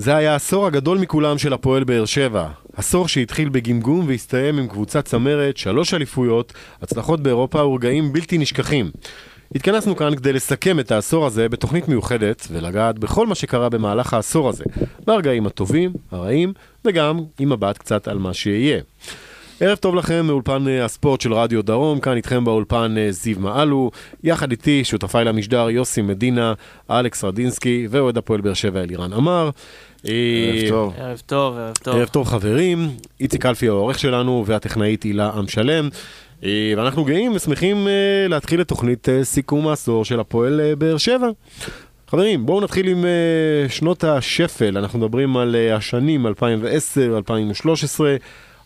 זה היה העשור הגדול מכולם של הפועל באר שבע. עשור שהתחיל בגמגום והסתיים עם קבוצת צמרת, 3 אליפויות, הצלחות באירופה ורגעים בלתי נשכחים. התכנסנו כאן כדי לסכם את העשור הזה בתוכנית מיוחדת ולגעת בכל מה שקרה במהלך העשור הזה, ברגעים הטובים, הרעים, וגם עם מבט קצת על מה שיהיה. ערב טוב לכם מאולפן הספורט של רדיו דרום, כאן איתכם באולפן זיו מעלו, יחד איתי שותפיי למשדר יוסי מדינה, אלכס רדינסקי ואוהד הפועל באר שבע אלירן אמר. ערב טוב. ערב טוב, ערב טוב. ערב טוב חברים, איציק אלפי העורך שלנו והטכנאית הילה עם שלם, ואנחנו גאים ושמחים להתחיל את תוכנית סיכום העשור של הפועל באר שבע. חברים, בואו נתחיל עם שנות השפל, אנחנו מדברים על השנים 2010, 2013,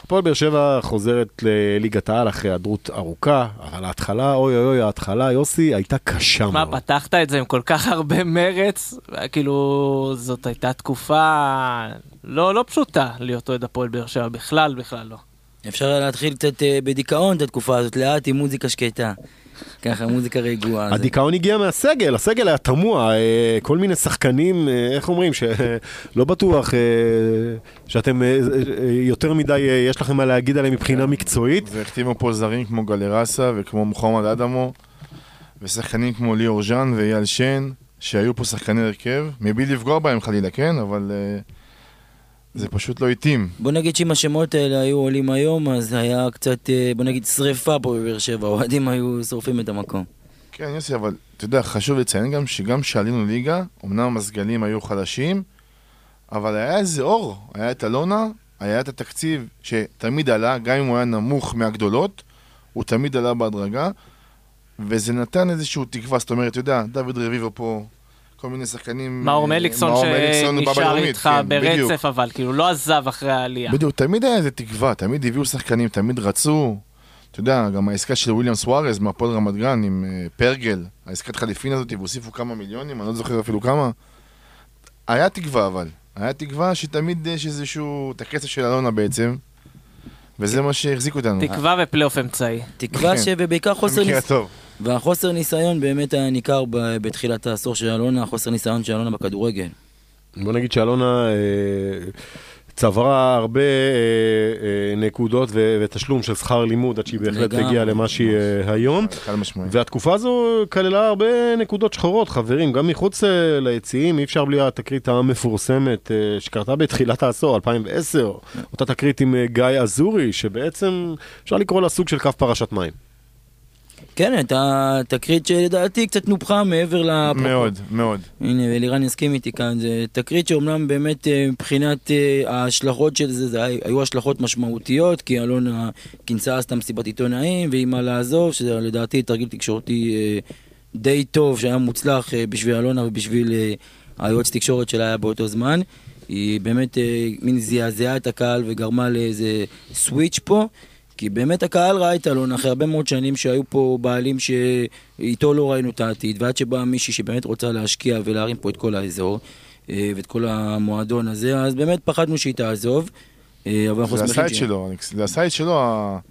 הפועל באר שבע חוזרת לליגת העל אחרי היעדרות ארוכה, אבל ההתחלה, אוי אוי אוי, ההתחלה, יוסי, הייתה קשה מאוד. מה, פתחת את זה עם כל כך הרבה מרץ? כאילו, זאת הייתה תקופה לא פשוטה להיות אוהד הפועל באר שבע, בכלל לא. אפשר להתחיל קצת בדיכאון את התקופה הזאת, לאט עם מוזיקה שקטה. ככה, מוזיקה רגועה. הדיכאון הגיע מהסגל, הסגל היה תמוה, כל מיני שחקנים, איך אומרים, שלא בטוח שאתם יותר מדי, יש לכם מה להגיד עליהם מבחינה מקצועית. והחתימו פה זרים כמו גלרסה וכמו מוחמד אדמו, ושחקנים כמו ליאור ז'אן ואייל שן, שהיו פה שחקני הרכב, מבלי לפגוע בהם חלילה, כן, אבל זה פשוט לא איתים. בוא נגיד שאם השמות האלה היו עולים היום, אז היה קצת, בוא נגיד, שריפה פה בבאר שבע, האוהדים היו שורפים את המקום. כן, יוסי, אבל אתה יודע, חשוב לציין גם שגם שעלינו ליגה, אמנם המסגלים היו חלשים, אבל היה איזה אור, היה את אלונה, היה את התקציב שתמיד עלה, גם אם הוא היה נמוך מהגדולות, הוא תמיד עלה בהדרגה, וזה נתן איזשהו תקווה, זאת אומרת, אתה יודע, דוד רביב פה, כל מיני שחקנים. מאור מליקסון שנשאר איתך ברצף, אבל כאילו לא עזב אחרי העלייה. בדיוק, תמיד היה איזה תקווה, תמיד הביאו שחקנים, תמיד רצו. אתה יודע, גם העסקה של וויליאם סוארז מהפועל רמת גן עם פרגל, העסקת חליפין הזאת, והוסיפו כמה מיליונים, אני לא זוכר אפילו כמה. היה תקווה אבל, היה תקווה שתמיד יש איזשהו, את הכסף של אלונה בעצם, וזה מה שהחזיק אותנו. תקווה ופלייאוף אמצעי. תקווה שבעיקר חוסר והחוסר ניסיון באמת היה ניכר בתחילת העשור של אלונה, החוסר ניסיון של אלונה בכדורגל. בוא נגיד שאלונה צברה הרבה נקודות ותשלום של שכר לימוד עד שהיא בהחלט הגיעה למה שהיא היום. והתקופה הזו כללה הרבה נקודות שחורות, חברים, גם מחוץ ליציעים, אי אפשר בלי התקרית המפורסמת שקרתה בתחילת העשור, 2010, אותה תקרית עם גיא אזורי, שבעצם אפשר לקרוא לה סוג של קו פרשת מים. כן, הייתה תקרית שלדעתי קצת נופחה מעבר לפרופו. מאוד, מאוד. הנה, אלירן יסכים איתי כאן. זו תקרית שאומנם באמת מבחינת ההשלכות של זה, היו השלכות משמעותיות, כי אלונה כינסה עשתה מסיבת עיתונאים, והיא מה לעזוב, שזה לדעתי תרגיל תקשורתי די טוב, שהיה מוצלח בשביל אלונה ובשביל היועץ תקשורת שלה היה באותו זמן. היא באמת מין זעזעה את הקהל וגרמה לאיזה סוויץ' פה. כי באמת הקהל ראה את אלון אחרי הרבה מאוד שנים שהיו פה בעלים שאיתו לא ראינו את העתיד, ועד שבא מישהי שבאמת רוצה להשקיע ולהרים פה את כל האזור ואת כל המועדון הזה, אז באמת פחדנו שהיא תעזוב. זה הסייט שלו, אלכס, זה הסייט שלו,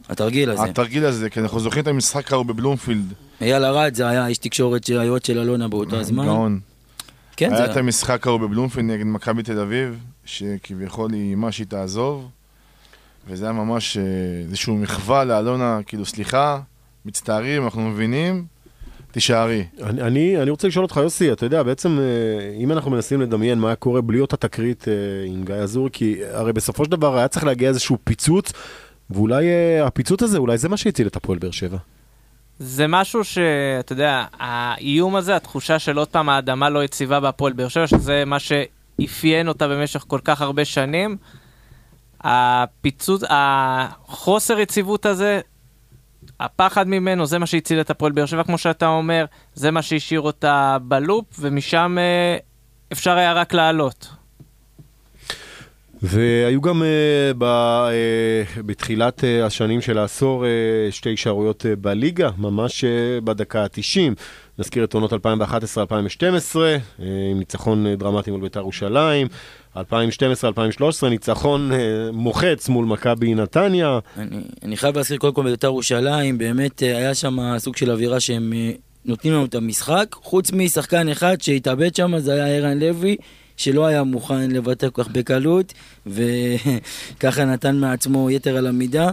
התרגיל הזה, כי אנחנו זוכרים את המשחק ההוא בבלומפילד. אייל ארד, זה היה איש תקשורת היועץ של אלונה באותו זמן. גאון. היה את המשחק ההוא בבלומפילד נגד מכבי תל אביב, שכביכול היא מה שהיא תעזוב. וזה היה ממש איזשהו מחווה לאלונה, כאילו סליחה, מצטערים, אנחנו מבינים, תישארי. אני רוצה לשאול אותך יוסי, אתה יודע, בעצם אם אנחנו מנסים לדמיין מה קורה בלי אותה תקרית עם גיא אזור, כי הרי בסופו של דבר היה צריך להגיע איזשהו פיצוץ, ואולי הפיצוץ הזה, אולי זה מה שהציל את הפועל באר שבע. זה משהו שאתה יודע, האיום הזה, התחושה של עוד פעם האדמה לא יציבה בהפועל באר שבע, שזה מה שאפיין אותה במשך כל כך הרבה שנים, הפיצוץ, החוסר יציבות הזה, הפחד ממנו, זה מה שהציל את הפועל באר שבע, כמו שאתה אומר, זה מה שהשאיר אותה בלופ, ומשם אפשר היה רק לעלות. והיו גם בתחילת השנים של העשור שתי שערויות בליגה, ממש בדקה ה-90. נזכיר את עונות 2011-2012, עם ניצחון דרמטי מול בית"ר ירושלים, 2012-2013, ניצחון מוחץ מול מכבי נתניה. אני חייב להזכיר קודם כל בית"ר ירושלים, באמת היה שם סוג של אווירה שהם נותנים לנו את המשחק, חוץ משחקן אחד שהתאבד שם, זה היה ארן לוי, שלא היה מוכן לוותר כך בקלות, וככה נתן מעצמו יתר על המידה,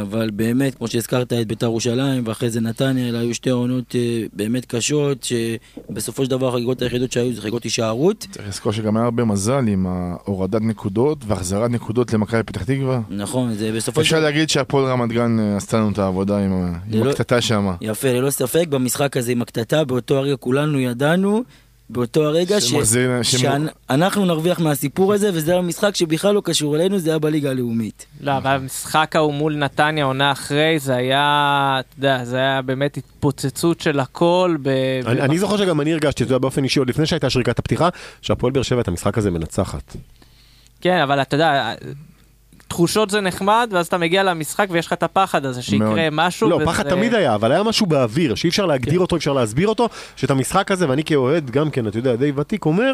אבל באמת, כמו שהזכרת את בית"ר ירושלים, ואחרי זה נתניה, אלה היו שתי עונות באמת קשות, שבסופו של דבר החגיגות היחידות שהיו זה חגיגות הישארות. צריך לזכור שגם היה הרבה מזל עם הורדת נקודות והחזרת נקודות למכבי פתח תקווה. נכון, זה בסופו של דבר... אפשר להגיד שהפועל רמת גן עשתה לנו את העבודה עם הקטטה שם. יפה, ללא ספק, במשחק הזה עם הקטטה, באותו הרגע כולנו ידענו, באותו הרגע שאנחנו נרוויח מהסיפור הזה, וזה המשחק שבכלל לא קשור אלינו, זה היה בליגה הלאומית. לא, אבל המשחק ההוא מול נתניה, עונה אחרי, זה היה, אתה יודע, זה היה באמת התפוצצות של הכל. אני זוכר שגם אני הרגשתי, זה היה באופן אישי, עוד לפני שהייתה שריקת הפתיחה, שהפועל באר שבע את המשחק הזה מנצחת. כן, אבל אתה יודע... תחושות זה נחמד, ואז אתה מגיע למשחק ויש לך את הפחד הזה שיקרה משהו. לא, פחד תמיד היה, אבל היה משהו באוויר, שאי אפשר להגדיר אותו, אי אפשר להסביר אותו, שאת המשחק הזה, ואני כאוהד גם כן, אתה יודע, די ותיק, אומר,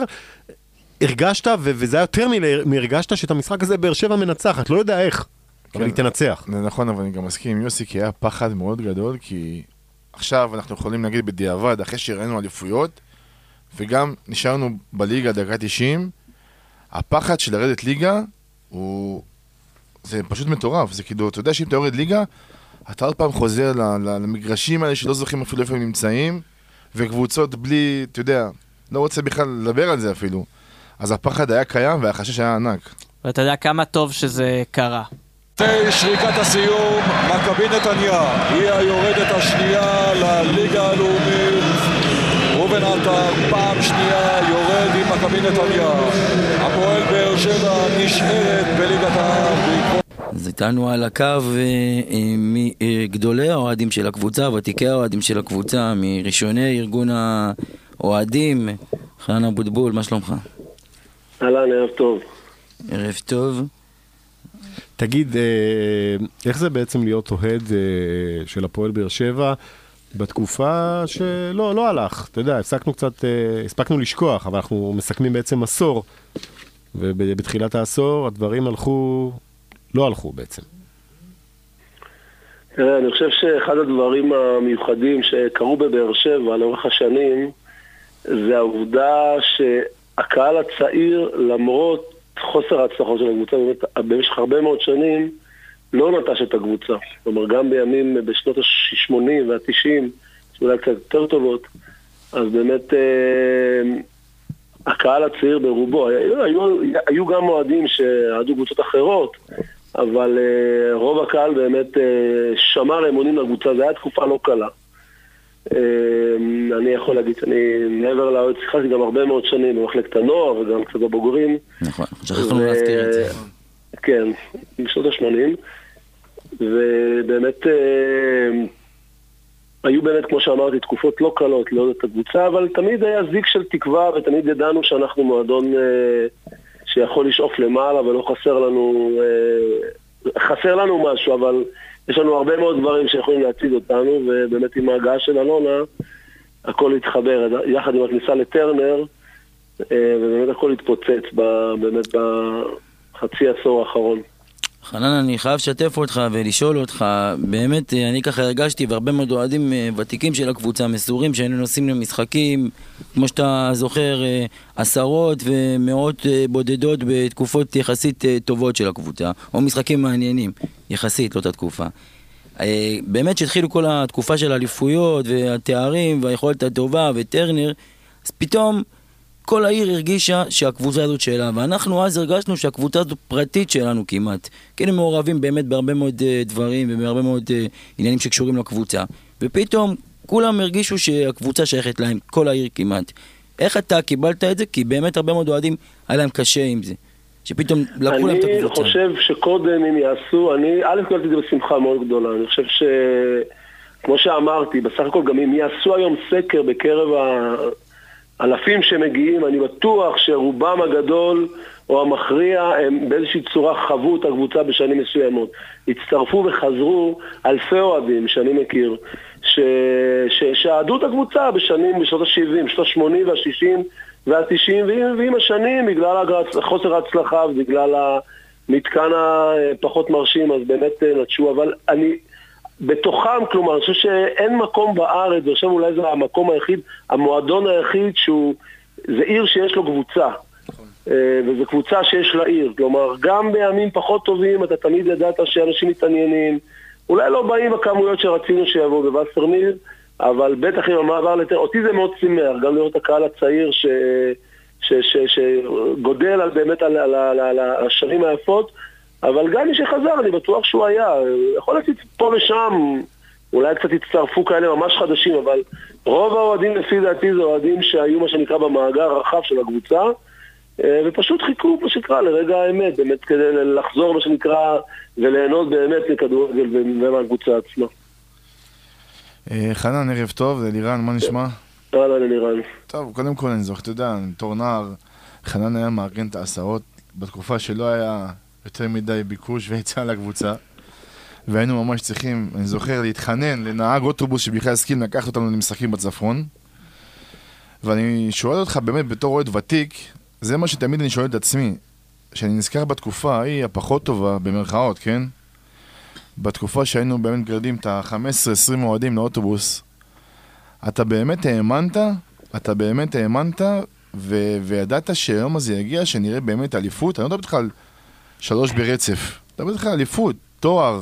הרגשת, וזה היה יותר מהרגשת, שאת המשחק הזה באר שבע מנצחת, לא יודע איך, אבל היא תנצח. נכון, אבל אני גם מסכים עם יוסי, כי היה פחד מאוד גדול, כי עכשיו אנחנו יכולים להגיד בדיעבד, אחרי שראינו אליפויות, וגם נשארנו בליגה דקה 90, הפחד של לרדת ליגה הוא זה פשוט מטורף, זה כאילו, אתה יודע שאם אתה יורד ליגה, אתה עוד פעם חוזר למגרשים האלה שלא זוכים אפילו איפה הם נמצאים, וקבוצות בלי, אתה יודע, לא רוצה בכלל לדבר על זה אפילו. אז הפחד היה קיים והחשש היה ענק. ואתה יודע כמה טוב שזה קרה. שריקת הסיום, מכבי נתניה, היא היורדת השנייה לליגה הלאומית. רובן עטר, פעם שנייה, יורד עם מכבי נתניה. הפועל באר שבע נשארת בליגת העל. אז איתנו על הקו מגדולי האוהדים של הקבוצה, ותיקי האוהדים של הקבוצה, מראשוני ארגון האוהדים, חן אבוטבול, מה שלומך? אהלן, ערב טוב. ערב טוב. תגיד, איך זה בעצם להיות אוהד של הפועל באר שבע? בתקופה שלא, לא הלך, אתה יודע, הפסקנו קצת, הספקנו לשכוח, אבל אנחנו מסכמים בעצם עשור, ובתחילת העשור הדברים הלכו, לא הלכו בעצם. תראה, אני חושב שאחד הדברים המיוחדים שקרו בבאר שבע לאורך השנים, זה העובדה שהקהל הצעיר, למרות חוסר ההצלחות של הקבוצה, במשך הרבה מאוד שנים, לא נטש את הקבוצה. כלומר, גם בימים, בשנות ה-80 וה-90, שאולי קצת יותר טובות, אז באמת הקהל הצעיר ברובו, היו גם מועדים שעדו קבוצות אחרות, אבל רוב הקהל באמת שמר אמונים לקבוצה, זה היה תקופה לא קלה. אני יכול להגיד, אני מעבר להועד שיחקתי גם הרבה מאוד שנים במחלקת הנוער וגם קצת בבוגרים. נכון, שכחנו להזכיר את זה. כן, בשנות ה-80, ובאמת היו באמת, כמו שאמרתי, תקופות לא קלות לעוד את הקבוצה, אבל תמיד היה זיק של תקווה, ותמיד ידענו שאנחנו מועדון שיכול לשאוף למעלה, ולא חסר לנו, חסר לנו משהו, אבל יש לנו הרבה מאוד דברים שיכולים להציג אותנו, ובאמת עם ההגעה של אלונה, הכל התחבר, יחד עם הכניסה לטרנר, ובאמת הכל התפוצץ באמת חצי עשור האחרון. חנן, אני חייב לשתף אותך ולשאול אותך, באמת אני ככה הרגשתי, והרבה מאוד אוהדים ותיקים של הקבוצה, מסורים, שהיינו נוסעים למשחקים, כמו שאתה זוכר, עשרות ומאות בודדות בתקופות יחסית טובות של הקבוצה, או משחקים מעניינים, יחסית, לא את התקופה. באמת שהתחילו כל התקופה של האליפויות והתארים והיכולת הטובה וטרנר, אז פתאום כל העיר הרגישה שהקבוצה הזאת שלה, ואנחנו אז הרגשנו שהקבוצה הזאת פרטית שלנו כמעט, כי הם מעורבים באמת בהרבה מאוד דברים ובהרבה מאוד עניינים שקשורים לקבוצה, ופתאום כולם הרגישו שהקבוצה שייכת להם, כל העיר כמעט. איך אתה קיבלת את זה? כי באמת הרבה מאוד אוהדים היה להם קשה עם זה, שפתאום לקחו להם את הקבוצה. אני חושב שקודם הם יעשו, אני קיבלתי את זה בשמחה מאוד גדולה, אני חושב שכמו שאמרתי, בסך הכל גם אם יעשו היום סקר בקרב אלפים שמגיעים, אני בטוח שרובם הגדול או המכריע הם באיזושהי צורה חוו את הקבוצה בשנים מסוימות. הצטרפו וחזרו אלפי אוהדים שאני מכיר, שעדו את הקבוצה בשנות ה-70, שנות ה-80 וה-60 וה-90, ועם השנים, בגלל חוסר ההצלחה ובגלל המתקן הפחות מרשים, אז באמת נטשו, אבל אני... בתוכם, כלומר, אני חושב שאין מקום בארץ, ואני חושב אולי זה המקום היחיד, המועדון היחיד, שהוא, זה עיר שיש לו קבוצה. וזו קבוצה שיש לה עיר, כלומר גם בימים פחות טובים אתה תמיד ידעת שאנשים מתעניינים, אולי לא באים הכמויות שרצינו שיבואו בבאסר מיר, אבל בטח עם המעבר לתל, אותי זה מאוד צימר, גם לראות הקהל הצעיר שגודל באמת על השנים היפות, אבל גם מי שחזר, אני בטוח שהוא היה, יכול להיות פה ושם, אולי קצת הצטרפו כאלה ממש חדשים, אבל רוב האוהדים לפי דעתי זה אוהדים שהיו מה שנקרא במאגר הרחב של הקבוצה, ופשוט חיכו מה שנקרא לרגע האמת, באמת כדי לחזור מה שנקרא וליהנות באמת מכדורגל ומהקבוצה עצמה. חנן, ערב טוב, אלירן, מה נשמע? אהלן, אלירן. טוב, קודם כל אני זוכר, אתה יודע, בתור נער, חנן היה מארגן את ההסעות בתקופה שלא היה יותר מדי ביקוש והיצע לקבוצה, והיינו ממש צריכים, אני זוכר, להתחנן לנהג אוטובוס שבכלל הסכים לקחת אותנו למשחקים בצפון, ואני שואל אותך באמת בתור אוהד ותיק, זה מה שתמיד אני שואל את עצמי, שאני נזכר בתקופה ההיא הפחות טובה, במרכאות, כן? בתקופה שהיינו באמת גרדים את ה-15-20 אוהדים לאוטובוס, אתה באמת האמנת, וידעת שהיום הזה יגיע, שנראה באמת אליפות, אני לא יודע בכלל 3 ברצף, אתה יודע בכלל אליפות, תואר,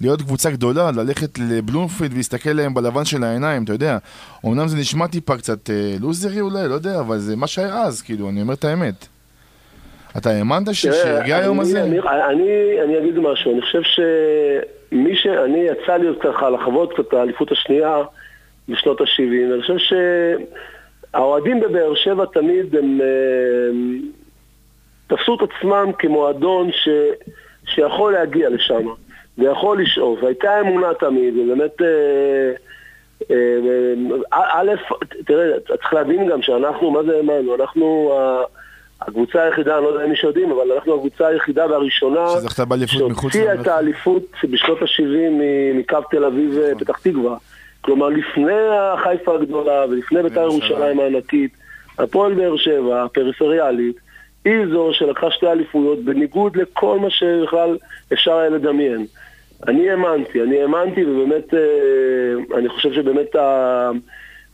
להיות קבוצה גדולה, ללכת לבלומפילד ולהסתכל להם בלבן של העיניים, אתה יודע, אמנם זה נשמע טיפה קצת לוזרי אולי, לא יודע, אבל זה מה שהיה אז, כאילו, אני אומר את האמת. אתה האמנת שהגיע היום הזה? אני אגיד משהו, אני חושב שמי שאני יצא להיות ככה לחוות קצת את האליפות השנייה בשנות ה-70, אני חושב שהאוהדים בבאר שבע תמיד הם תפסו את עצמם כמועדון שיכול להגיע לשם ויכול לשאוף, הייתה אמונה תמיד, ובאמת א', תראה, צריך להבין גם שאנחנו, מה זה אמנו? אנחנו הקבוצה היחידה, אני לא יודע מי שיודעים, אבל אנחנו הקבוצה היחידה והראשונה שהוציאה את האליפות בשנות ה-70 מקו תל אביב פתח תקווה. כלומר, לפני החיפה הגדולה ולפני בית"ר ירושלים הענקית, הפועל באר שבע, הפריפריאלית, היא זו שלקחה שתי אליפויות בניגוד לכל מה שבכלל אפשר היה לדמיין. אני האמנתי ובאמת, אני חושב שבאמת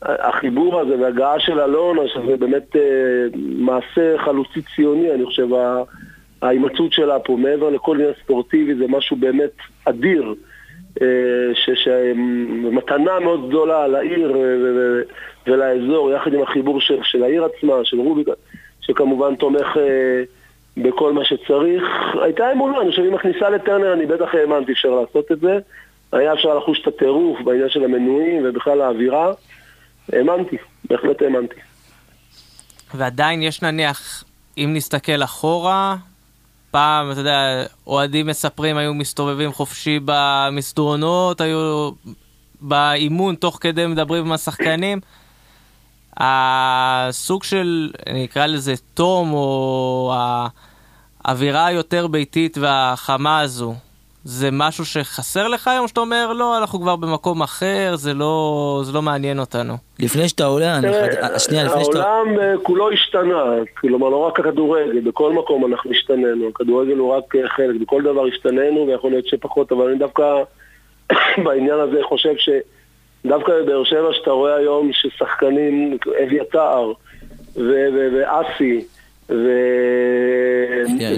החיבור הזה והגעה של אלונה, שזה באמת מעשה חלוצי ציוני, אני חושב ההימצאות שלה פה, מעבר לכל עניין ספורטיבי, זה משהו באמת אדיר, שמתנה מאוד גדולה לעיר ולאזור, יחד עם החיבור של העיר עצמה, של רוביק, שכמובן תומך בכל מה שצריך. הייתה אמונה, אני חושב, אם הכניסה לטרנר, אני בטח האמנתי אפשר לעשות את זה, היה אפשר לחוש את הטירוף בעניין של המנויים ובכלל האווירה, האמנתי, בהחלט האמנתי. ועדיין יש נניח, אם נסתכל אחורה, פעם, אתה יודע, אוהדים מספרים, היו מסתובבים חופשי במסדרונות, היו באימון, תוך כדי מדברים עם השחקנים. הסוג של, אני אקרא לזה תום, או האווירה היותר ביתית והחמה הזו, זה משהו שחסר לך היום שאתה אומר, לא, אנחנו כבר במקום אחר, זה לא מעניין אותנו. לפני שאתה עולה, העולם כולו השתנה, כלומר לא רק הכדורגל, בכל מקום אנחנו השתננו, הכדורגל הוא רק חלק, בכל דבר השתננו, ויכול להיות שפחות, אבל אני דווקא בעניין הזה חושב שדווקא בבאר שבע שאתה רואה היום ששחקנים, אביתר ואסי,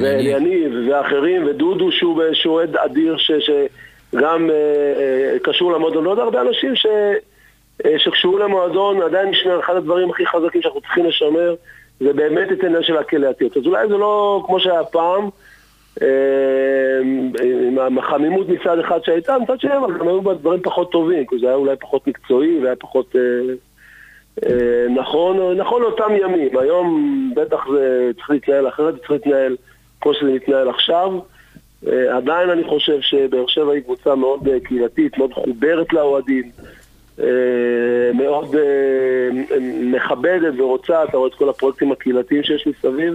ואליניב ואחרים ודודו שהוא שועד אדיר שגם קשור למועדון, עוד הרבה אנשים שקשורו למועדון, עדיין נשמע אחד הדברים הכי חזקים שאנחנו צריכים לשמר זה באמת את העניין של הקהילתיות, אז אולי זה לא כמו שהיה פעם עם החמימות מצד אחד שהייתה, מצד שני אבל גם היו דברים פחות טובים, כי זה היה אולי פחות מקצועי והיה פחות נכון אותם ימים. היום בטח זה צריך להתנהל אחרת, צריך להתנהל כמו שזה מתנהל עכשיו. עדיין אני חושב שבאר שבע היא קבוצה מאוד קהילתית, מאוד חוברת לאוהדים, מאוד מכבדת ורוצה, אתה רואה את כל הפרויקטים הקהילתיים שיש מסביב,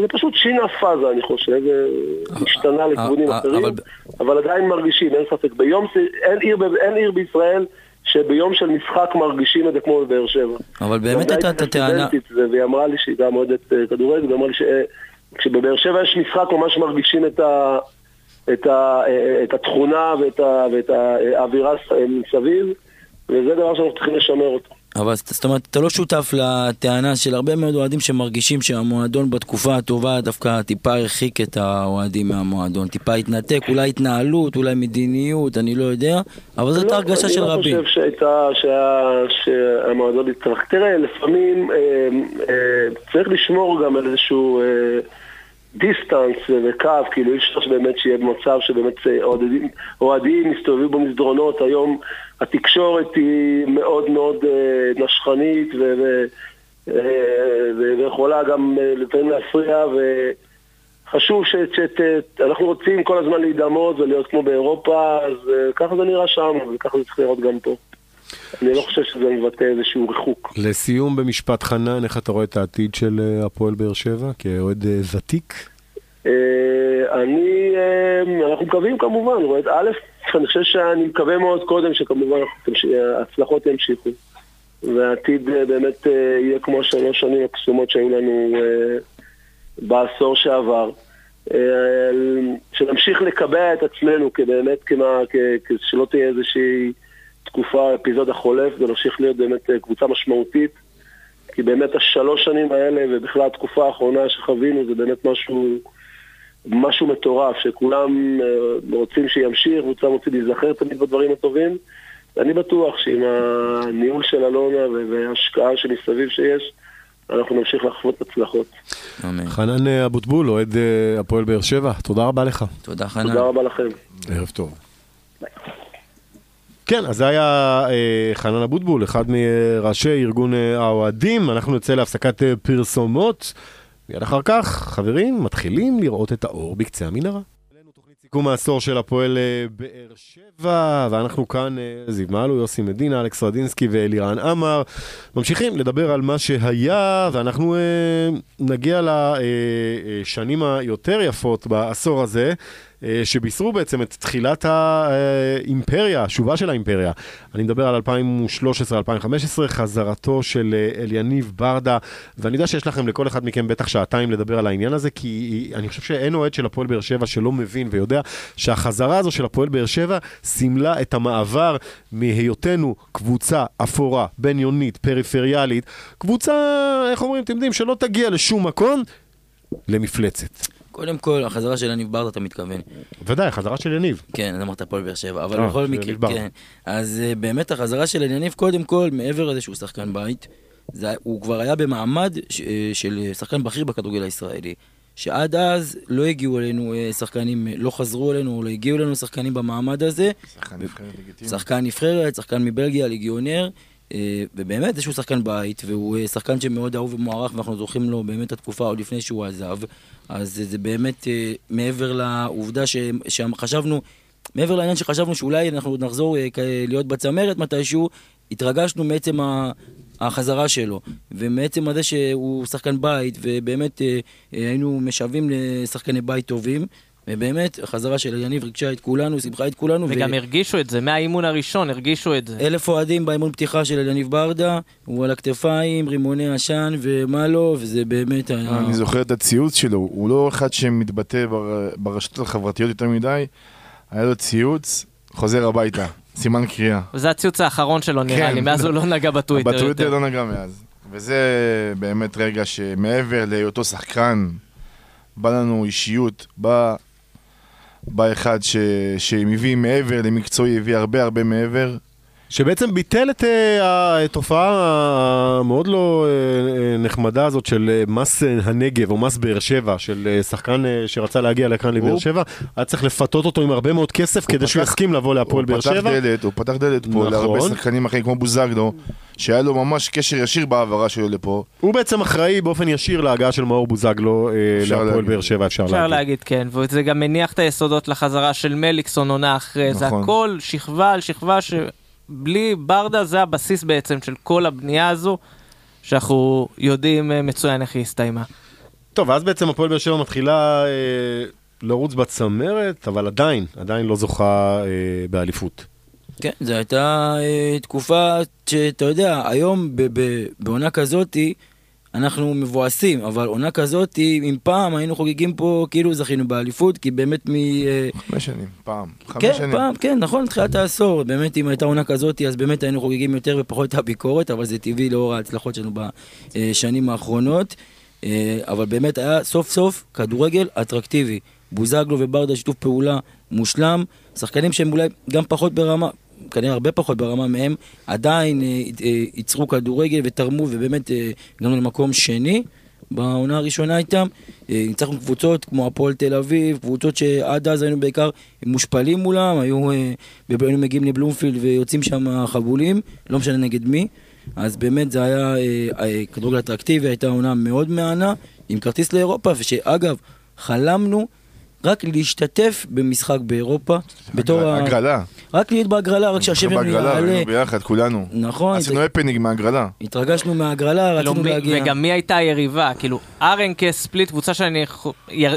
זה פשוט שינה פאזה, אני חושב, השתנה לכיוונים אחרים, אבל עדיין מרגישים, אין ספק, אין עיר בישראל שביום של משחק מרגישים את זה כמו בבאר שבע. אבל באמת אתה טענה... והיא אמרה לי שהיא גם עודת כדורגל, ואמרה לי שבבאר שבע יש משחק ממש מרגישים את התכונה ואת האווירה מסביב, וזה דבר שאנחנו צריכים לשמר אותו. אבל זאת אומרת, אתה לא שותף לטענה של הרבה מאוד אוהדים שמרגישים שהמועדון בתקופה הטובה דווקא טיפה הרחיק את האוהדים מהמועדון, טיפה התנתק, אולי התנהלות, אולי מדיניות, אני לא יודע, אבל זאת הרגשה של רבים. אני לא חושב שהמועדון התרחק. תראה, לפעמים צריך לשמור גם על איזשהו דיסטנס וקו, כאילו אי אפשר שבאמת שיהיה במצב שבאמת אוהדים מסתובבים במסדרונות. היום התקשורת היא מאוד מאוד נשכנית ויכולה גם לפעמים להפריע, וחשוב שאנחנו רוצים כל הזמן להידמות ולהיות כמו באירופה, אז ככה זה נראה שם וככה זה צריך לראות גם פה. אני לא חושב שזה מבטא איזשהו ריחוק. לסיום במשפט חנן, איך אתה רואה את העתיד של הפועל באר שבע כאוהד ותיק? אנחנו מקווים כמובן, א', אני חושב שאני מקווה מאוד קודם שכמובן ההצלחות ימשיכו והעתיד באמת יהיה כמו 3 שנים הקסומות שהיו לנו בעשור שעבר, שנמשיך לקבע את עצמנו באמת שלא תהיה איזושהי תקופה, אפיזודה חולף, זה נמשיך להיות באמת קבוצה משמעותית, כי באמת 3 שנים האלה ובכלל התקופה האחרונה שחווינו זה באמת משהו מטורף, שכולם רוצים שימשיך, רוצים להיזכר תמיד בדברים הטובים. אני בטוח שעם הניהול של אלונה וההשקעה שמסביב שיש, אנחנו נמשיך לחוות הצלחות. חנן אבוטבול, אוהד הפועל באר שבע, תודה רבה לך. תודה חנן. תודה רבה לכם. ערב טוב. ביי. כן, אז זה היה חנן אבוטבול, אחד מראשי ארגון האוהדים. אנחנו נצא להפסקת פרסומות. מיד אחר כך, חברים, מתחילים לראות את האור בקצה המנהרה. עלינו תוכנית סיכום העשור של הפועל באר שבע, ואנחנו כאן, זיו מעלו, יוסי מדינה, אלכס רדינסקי ואלירן אמר, ממשיכים לדבר על מה שהיה, ואנחנו נגיע לשנים היותר יפות בעשור הזה, שבישרו בעצם את תחילת האימפריה, השובה של האימפריה. אני מדבר על 2013-2015, חזרתו של אליניב ברדה, ואני יודע שיש לכם לכל אחד מכם בטח שעתיים לדבר על העניין הזה, כי אני חושב שאין אוהד של הפועל באר שבע שלא מבין ויודע שהחזרה הזו של הפועל באר שבע סימלה את המעבר מהיותנו קבוצה אפורה, בניונית, פריפריאלית, קבוצה, איך אומרים, אתם יודעים, שלא תגיע לשום מקום, למפלצת. קודם כל, החזרה של יניב ברדה, אתה מתכוון. ודאי, החזרה של יניב. כן, אז אמרת פועל באר שבע, אבל בכל מקרה, כן. אז באמת החזרה של יניב, קודם כל, מעבר לזה שהוא שחקן בית, הוא כבר היה במעמד של שחקן בכיר בכדורגל הישראלי, שעד אז לא הגיעו אלינו שחקנים, לא חזרו אלינו, לא הגיעו אלינו שחקנים במעמד הזה. שחקן נבחרת לגיטימי. שחקן נבחרת, שחקן מבלגיה, ליגיונר, ובאמת איזשהו שחקן בית, והוא שחקן שמאוד אהוב ומוערך, ואנחנו זוכים לו באמת התקופה עוד לפני שהוא עזב. אז זה באמת מעבר לעובדה שחשבנו, מעבר לעניין שחשבנו שאולי אנחנו נחזור להיות בצמרת מתישהו, התרגשנו מעצם החזרה שלו, ומעצם הזה שהוא שחקן בית, ובאמת היינו משווים לשחקני בית טובים, ובאמת, החזרה של יניב רגשה את כולנו, שמחה את כולנו. וגם הרגישו את זה, מהאימון הראשון הרגישו את זה. 1000 אוהדים באימון פתיחה של יניב ברדה, הוא על הכתפיים, רימוני עשן ומה לא, וזה באמת היה... אני זוכר את הציוץ שלו, הוא לא אחד שמתבטא ברשתות החברתיות יותר מדי, היה לו ציוץ, חוזר הביתה, סימן קריאה. וזה הציוץ האחרון שלו נראה לי, מאז הוא לא נגע בטוויטר יותר. בטוויטר לא נגע מאז. וזה באמת רגע שמעבר לאותו שחקן, בא לנו אישיות, באחד שמביא מעבר למקצועי, הביא הרבה הרבה מעבר, שבעצם ביטל את התופעה המאוד לא נחמדה הזאת של מס הנגב או מס באר שבע, של שחקן שרצה להגיע לכאן לבאר שבע, היה צריך לפתות אותו עם הרבה מאוד כסף כדי שהוא יסכים לבוא להפועל באר שבע. הוא פתח דלת פה להרבה שחקנים אחרים כמו בוזגלו, שהיה לו ממש קשר ישיר בעברה שלו לפה. הוא בעצם אחראי באופן ישיר להגעה של מאור בוזגלו להפועל באר שבע, אפשר להגיד, כן, וזה גם מניח את היסודות לחזרה של מליקסון עונה אחרי זה, הכל שכבה על שכבה ש... בלי ברדה זה הבסיס בעצם של כל הבנייה הזו, שאנחנו יודעים מצוין איך היא הסתיימה. טוב, אז בעצם הפועל באר שבע מתחילה לרוץ בצמרת, אבל עדיין לא זוכה באליפות. כן, זו הייתה תקופה שאתה יודע, היום בעונה כזאת אנחנו מבועסים, אבל עונה כזאת, אם פעם היינו חוגגים פה, כאילו זכינו באליפות, כי באמת מ... 5 שנים, פעם. כן, 5 שנים. פעם, כן, נכון, תחילת העשור. באמת, אם הייתה עונה כזאת, אז באמת היינו חוגגים יותר ופחות הביקורת, אבל זה טבעי לאור ההצלחות שלנו בשנים האחרונות. אבל באמת היה סוף סוף כדורגל אטרקטיבי. בוזגלו וברדה שיתוף פעולה מושלם. שחקנים שהם אולי גם פחות ברמה, כנראה הרבה פחות ברמה מהם, עדיין ייצרו כדורגל ותרמו, ובאמת הגענו למקום שני בעונה הראשונה איתם. ניצחנו קבוצות כמו הפועל תל אביב, קבוצות שעד אז היינו בעיקר מושפלים מולם, היינו מגיעים לבלומפילד ויוצאים שם חבולים, לא משנה נגד מי. אז באמת זה היה כדורגל אטרקטיבי, הייתה עונה מאוד מענה, עם כרטיס לאירופה, ושאגב, חלמנו רק להשתתף במשחק באירופה, בתור הגרלה. רק להיות בהגרלה, רק שהשם יעלה. בהגרלה, ביחד, כולנו. נכון. עשינו הפנינג מהגרלה. התרגשנו מהגרלה, רצינו להגיע. וגם מי הייתה היריבה? כאילו, ארן כספליט, קבוצה שאני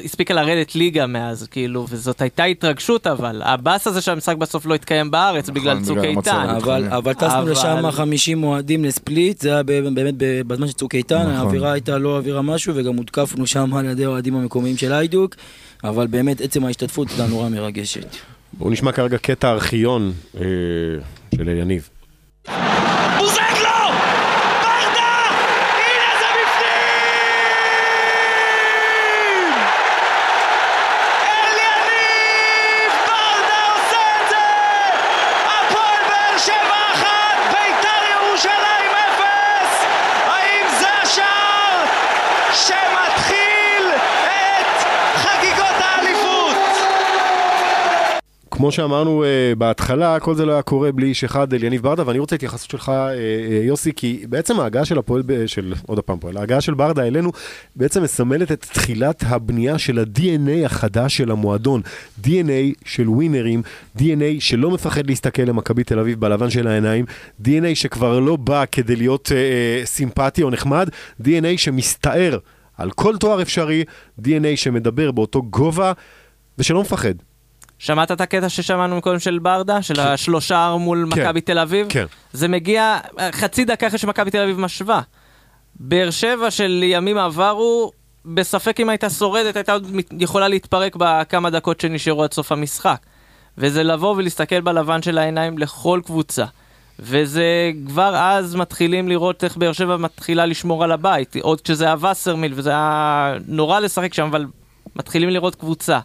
הספיקה לרדת ליגה מאז, כאילו, וזאת הייתה התרגשות, אבל הבאס הזה שהמשחק בסוף לא התקיים בארץ, בגלל צוק איתן. אבל טסנו לשם 50 אוהדים לספליט, זה היה באמת בזמן שצוק איתן, האווירה הייתה לא אווירה משהו, וגם הותקפנו שם על ידי האוהדים המקומיים של איידוק. אבל באמת עצם ההשתתפות זה נורא מרגשת. בואו נשמע כרגע קטע ארכיון של יניב. בוזגלו! ברדה! הנה זה בפנים! יניב ברדה עושה את זה! הפועל באר שבע 1, בית"ר ירושלים 0! האם זה השער שמתחיל? כמו שאמרנו בהתחלה, כל זה לא היה קורה בלי איש אחד, אליניב ברדה, ואני רוצה התייחסות שלך, יוסי, כי בעצם ההגעה של הפועל, ההגעה של ברדה אלינו, בעצם מסמלת את תחילת הבנייה של ה-DNA החדש של המועדון, DNA של ווינרים, DNA שלא מפחד להסתכל למכבי תל אביב בלבן של העיניים, DNA שכבר לא בא כדי להיות סימפטי או נחמד, DNA שמסתער על כל תואר אפשרי, DNA שמדבר באותו גובה, ושלא מפחד. שמעת את הקטע ששמענו קודם של ברדה? של ה3-0 מול מכבי תל אביב? כן. זה מגיע חצי דקה אחרי שמכבי תל אביב משווה. באר שבע של ימים עברו, בספק אם הייתה שורדת, הייתה יכולה להתפרק בכמה דקות שנשארו עד סוף המשחק. וזה לבוא ולהסתכל בלבן של העיניים לכל קבוצה. וזה כבר אז מתחילים לראות איך באר שבע מתחילה לשמור על הבית. עוד כשזה היה וסרמיל, וזה היה נורא לשחק שם, אבל מתחילים לראות קבוצה.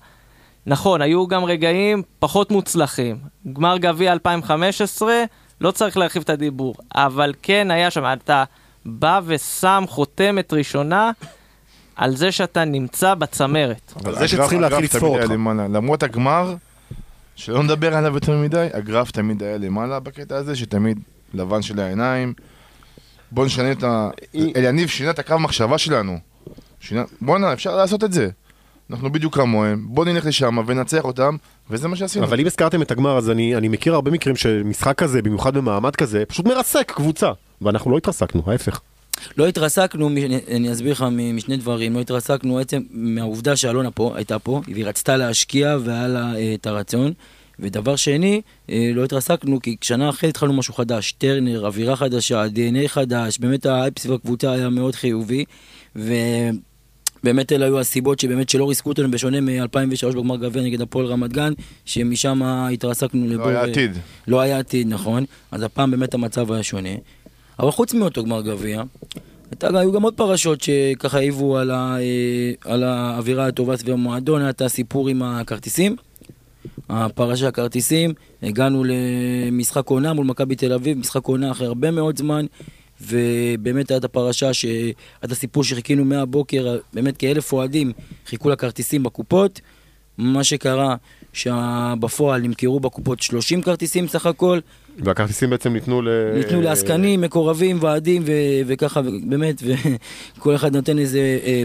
נכון, היו גם רגעים פחות מוצלחים. גמר גביע 2015, לא צריך להרחיב את הדיבור, אבל כן היה שם, אתה בא ושם חותמת ראשונה על זה שאתה נמצא בצמרת. על זה שצריכים להתחיל לצפור אותך. למרות הגמר, שלא נדבר עליו יותר מדי, הגרף תמיד היה למעלה בקטע הזה, שתמיד לבן של העיניים. בוא נשנה את ה... אליניב שינה את הקו מחשבה שלנו. בוא'נה, אפשר לעשות את זה. אנחנו בדיוק כמוהם, בוא נלך לשם ונצח אותם, וזה מה שעשינו. אבל אם הזכרתם את הגמר, אז אני מכיר הרבה מקרים שמשחק כזה, במיוחד במעמד כזה, פשוט מרסק קבוצה, ואנחנו לא התרסקנו, ההפך. לא התרסקנו, אני אסביר לך משני דברים, לא התרסקנו עצם מהעובדה שאלונה פה, הייתה פה, והיא רצתה להשקיע והיה לה את הרצון, ודבר שני, לא התרסקנו, כי שנה אחרי התחלנו משהו חדש, טרנר, אווירה חדשה, DNA חדש, באמת האפס והקבוצה היה מאוד חיובי, ו... באמת אלה היו הסיבות שבאמת שלא ריסקו אותנו בשונה מ-2003 בגמר גביע נגד הפועל רמת גן, שמשם התרסקנו לבור... לא היה עתיד. לא היה עתיד, נכון. אז הפעם באמת המצב היה שונה. אבל חוץ מאותו גמר גביע, היו גם עוד פרשות שככה העיבו על האווירה הטובה סביב המועדון, הייתה סיפור עם הכרטיסים. הפרשה הכרטיסים, הגענו למשחק עונה מול מכבי תל אביב, משחק עונה אחרי הרבה מאוד זמן, ובאמת הייתה הפרשה, הייתה סיפור שחיכינו מהבוקר, באמת כ1,000 אוהדים חיכו לכרטיסים בקופות, מה שקרה שבפועל נמכרו בקופות 30 כרטיסים סך הכל, והכרטיסים בעצם ניתנו לעסקנים, מקורבים, ועדים וככה באמת, וכל אחד נותן איזה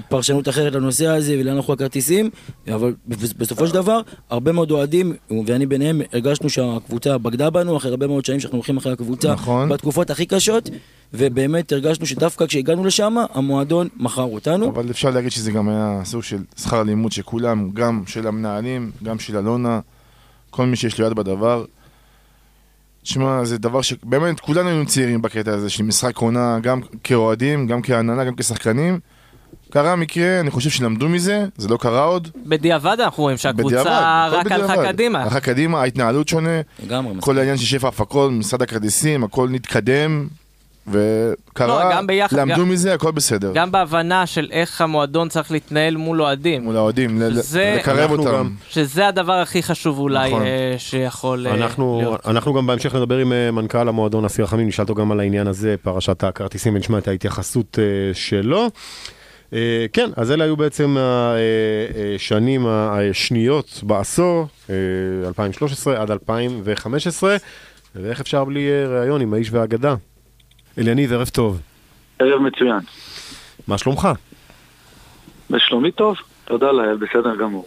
פרשנות אחרת לנושא הזה ולאן הלכו הכרטיסים, אבל בסופו של דבר הרבה מאוד אוהדים, ואני ביניהם, הרגשנו שהקבוצה בגדה בנו אחרי הרבה מאוד שנים שאנחנו הולכים אחרי הקבוצה בתקופות הכי קשות, ובאמת הרגשנו שדווקא כשהגענו לשם המועדון מכר אותנו. אבל אפשר להגיד שזה גם היה סוג של שכר לימוד שכולם, גם של המנהלים, גם של אלונה, כל מי שיש לו יד בדבר, שמע, זה דבר שבאמת כולנו היינו צעירים בקטע הזה של משחק עונה, גם כאוהדים, גם כהנהלה, גם כשחקנים. קרה מקרה, אני חושב שלמדו מזה, זה לא קרה עוד. בדיעבד אנחנו רואים שהקבוצה רק הלכה קדימה. הלכה קדימה, ההתנהלות שונה, כל העניין של שפע הפקות, משרד הכרטיסים, הכל נתקדם, וקרה, למדו מזה, הכל בסדר. גם בהבנה של איך המועדון צריך להתנהל מול אוהדים. מול אוהדים, לקרב אותם. שזה הדבר הכי חשוב אולי שיכול להיות. אנחנו גם בהמשך נדבר עם מנכ"ל המועדון אסיר חמים, נשאלתו גם על העניין הזה, פרשת הכרטיסים, ונשמע את ההתייחסות שלו. כן, אז אלה היו בעצם השנים השניות בעשור, 2013 עד 2015, ואיך אפשר בלי רעיון עם האיש והאגדה? אליניב, ערב טוב. ערב מצוין. מה שלומך? בשלומי טוב, תודה לאל, בסדר גמור.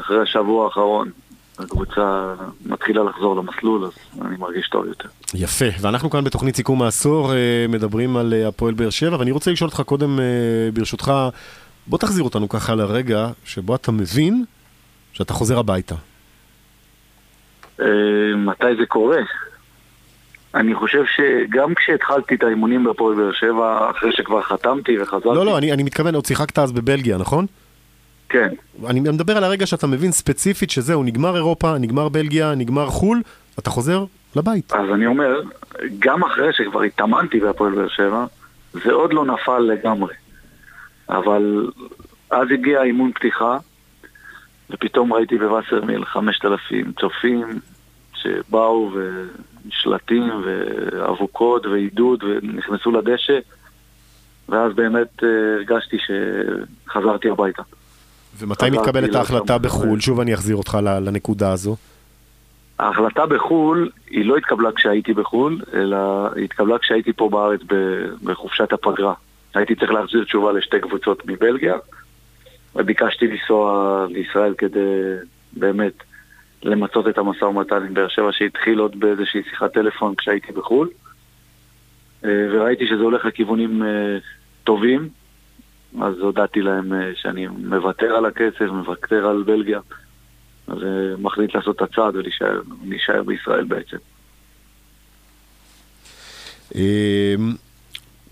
אחרי השבוע האחרון, הקבוצה מתחילה לחזור למסלול, אז אני מרגיש טוב יותר. יפה, ואנחנו כאן בתוכנית סיכום העשור מדברים על הפועל באר שבע, ואני רוצה לשאול אותך קודם ברשותך, בוא תחזיר אותנו ככה לרגע שבו אתה מבין שאתה חוזר הביתה. מתי זה קורה? אני חושב שגם כשהתחלתי את האימונים בפועל באר שבע, אחרי שכבר חתמתי וחזרתי... לא, אני מתכוון, עוד שיחקת אז בבלגיה, נכון? כן. אני מדבר על הרגע שאתה מבין ספציפית שזהו, נגמר אירופה, נגמר בלגיה, נגמר חול, אתה חוזר לבית. אז אני אומר, גם אחרי שכבר התאמנתי בהפועל באר שבע, זה עוד לא נפל לגמרי. אבל אז הגיע אימון פתיחה, ופתאום ראיתי בווסרמיל 5,000 צופים שבאו ושלטים ואבוקות ועידוד ונכנסו לדשא, ואז באמת הרגשתי שחזרתי הביתה. ומתי מתקבלת ההחלטה בחול? שוב אני אחזיר אותך לנקודה הזו. ההחלטה בחול היא לא התקבלה כשהייתי בחול, אלא התקבלה כשהייתי פה בארץ בחופשת הפגרה. הייתי צריך להחזיר תשובה לשתי קבוצות מבלגיה, וביקשתי לנסוע לישראל כדי באמת למצות את המשא ומתן עם באר שבע, שהתחיל עוד באיזושהי שיחת טלפון כשהייתי בחול, וראיתי שזה הולך לכיוונים טובים, אז הודעתי להם שאני מוותר על הכסף, מוותר על בלגיה, אז מחליט לעשות את הצעד ולהישאר בישראל בעצם.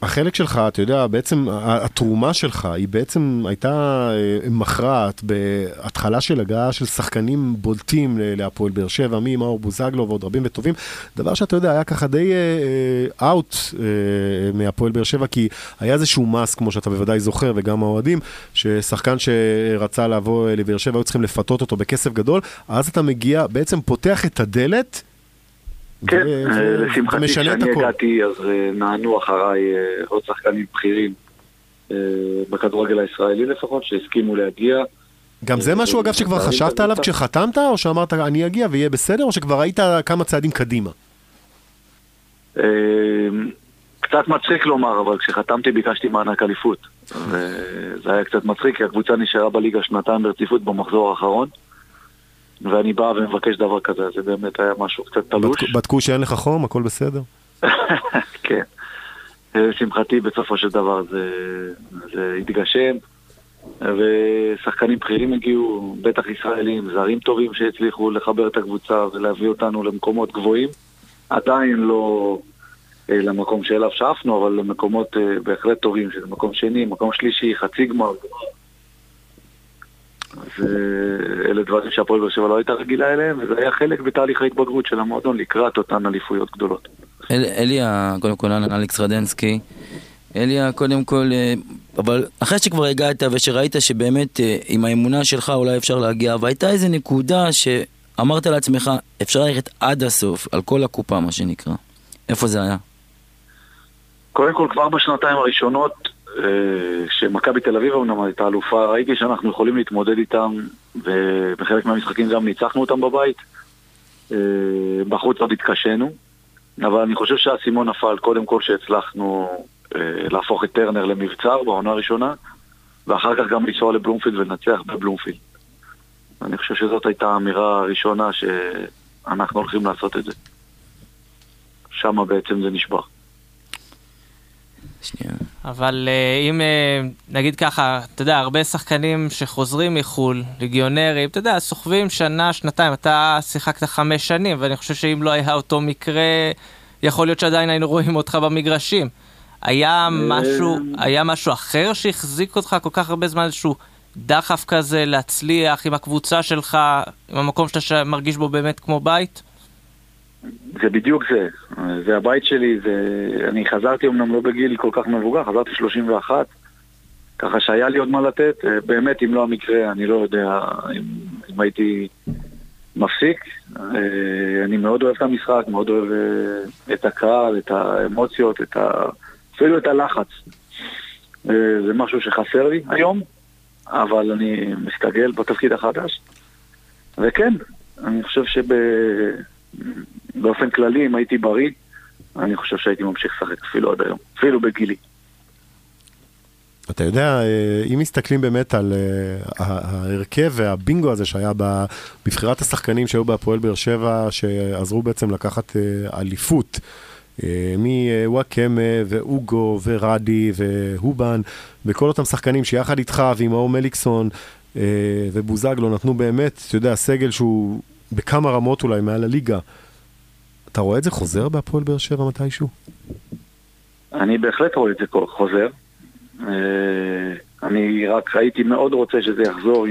החלק שלך, אתה יודע, בעצם התרומה שלך היא בעצם הייתה מכרעת בהתחלה של הגעה של שחקנים בולטים להפועל באר שבע, מאור בוזגלו ועוד רבים וטובים, דבר שאתה יודע היה ככה די אאוט מהפועל באר שבע, כי היה איזשהו מס, כמו שאתה בוודאי זוכר וגם האוהדים, ששחקן שרצה לבוא לבאר שבע היו צריכים לפתות אותו בכסף גדול, אז אתה מגיע, בעצם פותח את הדלת. כן, לשמחתי כשאני הגעתי אז נענו אחריי עוד שחקנים בכירים בכדורגל הישראלי לפחות שהסכימו להגיע. גם זה משהו אגב שכבר חשבת עליו כשחתמת, או שאמרת אני אגיע ויהיה בסדר, או שכבר היית כמה צעדים קדימה? קצת מצחיק לומר, אבל כשחתמתי ביקשתי מענק אליפות, וזה היה קצת מצחיק כי הקבוצה נשארה בליגה שנתיים ברציפות במחזור האחרון, ואני בא ומבקש דבר כזה, זה באמת היה משהו קצת תלוש. בדקו שאין לך חום, הכל בסדר? כן. שמחתי בסופו של דבר זה התגשם, ושחקנים בכירים הגיעו, בטח ישראלים, זרים טובים שהצליחו לחבר את הקבוצה ולהביא אותנו למקומות גבוהים. עדיין לא למקום שאליו שאפנו, אבל למקומות בהחלט טובים, שזה מקום שני, מקום שלישי, חצי גמר. אז אלה דברים שהפועל באר שבע לא הייתה רגילה אליהם, וזה היה חלק בתהליך ההתבגרות של המועדון לקראת אותן אליפויות גדולות. אליה, קודם כל, אלכס רדינסקי. אליה, קודם כל, אבל אחרי שכבר הגעת ושראית שבאמת עם האמונה שלך אולי אפשר להגיע, והייתה איזו נקודה שאמרת לעצמך, אפשר ללכת עד הסוף, על כל הקופה, מה שנקרא. איפה זה היה? קודם כל, כבר בשנתיים הראשונות, שמכבי תל אביב אמנם הייתה אלופה, ראיתי שאנחנו יכולים להתמודד איתם, ובחלק מהמשחקים גם ניצחנו אותם בבית, בחוץ עוד התקשנו, אבל אני חושב שהסימון נפל קודם כל שהצלחנו להפוך את טרנר למבצר בעונה הראשונה, ואחר כך גם לנסוע לבלומפילד ולנצח בבלומפילד. אני חושב שזאת הייתה האמירה הראשונה שאנחנו הולכים לעשות את זה. שם בעצם זה נשבר. אבל אם נגיד ככה, אתה יודע, הרבה שחקנים שחוזרים מחול, לגיונרים, אתה יודע, סוחבים שנה, שנתיים, אתה שיחקת 5 שנים, ואני חושב שאם לא היה אותו מקרה, יכול להיות שעדיין היינו רואים אותך במגרשים. היה משהו אחר שהחזיק אותך כל כך הרבה זמן, איזשהו דחף כזה להצליח עם הקבוצה שלך, עם המקום שאתה מרגיש בו באמת כמו בית? זה בדיוק זה. זה הבית שלי. אני חזרתי אמנם לא בגיל כל כך מבוגר, חזרתי 31, ככה שהיה לי עוד מה לתת. באמת, אם לא המקרה, אני לא יודע אם הייתי מפסיק. אני מאוד אוהב את המשחק, מאוד אוהב את הקהל, את האמוציות, אפילו את הלחץ. זה משהו שחסר לי היום, אבל אני מסתגל בתפקיד החדש. וכן, אני חושב באופן כללי, אם הייתי בריא, אני חושב שהייתי ממשיך לשחק אפילו עד היום, אפילו בגילי. אתה יודע, אם מסתכלים באמת על ההרכב והבינגו הזה שהיה בבחירת השחקנים שהיו בהפועל באר שבע, שעזרו בעצם לקחת אליפות, מוואקמה ואוגו ורדי והובן, וכל אותם שחקנים שיחד איתך ועם מאור מליקסון ובוזגלו נתנו באמת, אתה יודע, סגל שהוא בכמה רמות אולי מעל הליגה. אתה רואה את זה חוזר בהפועל באר שבע מתישהו? אני בהחלט רואה את זה חוזר. אני רק הייתי מאוד רוצה שזה יחזור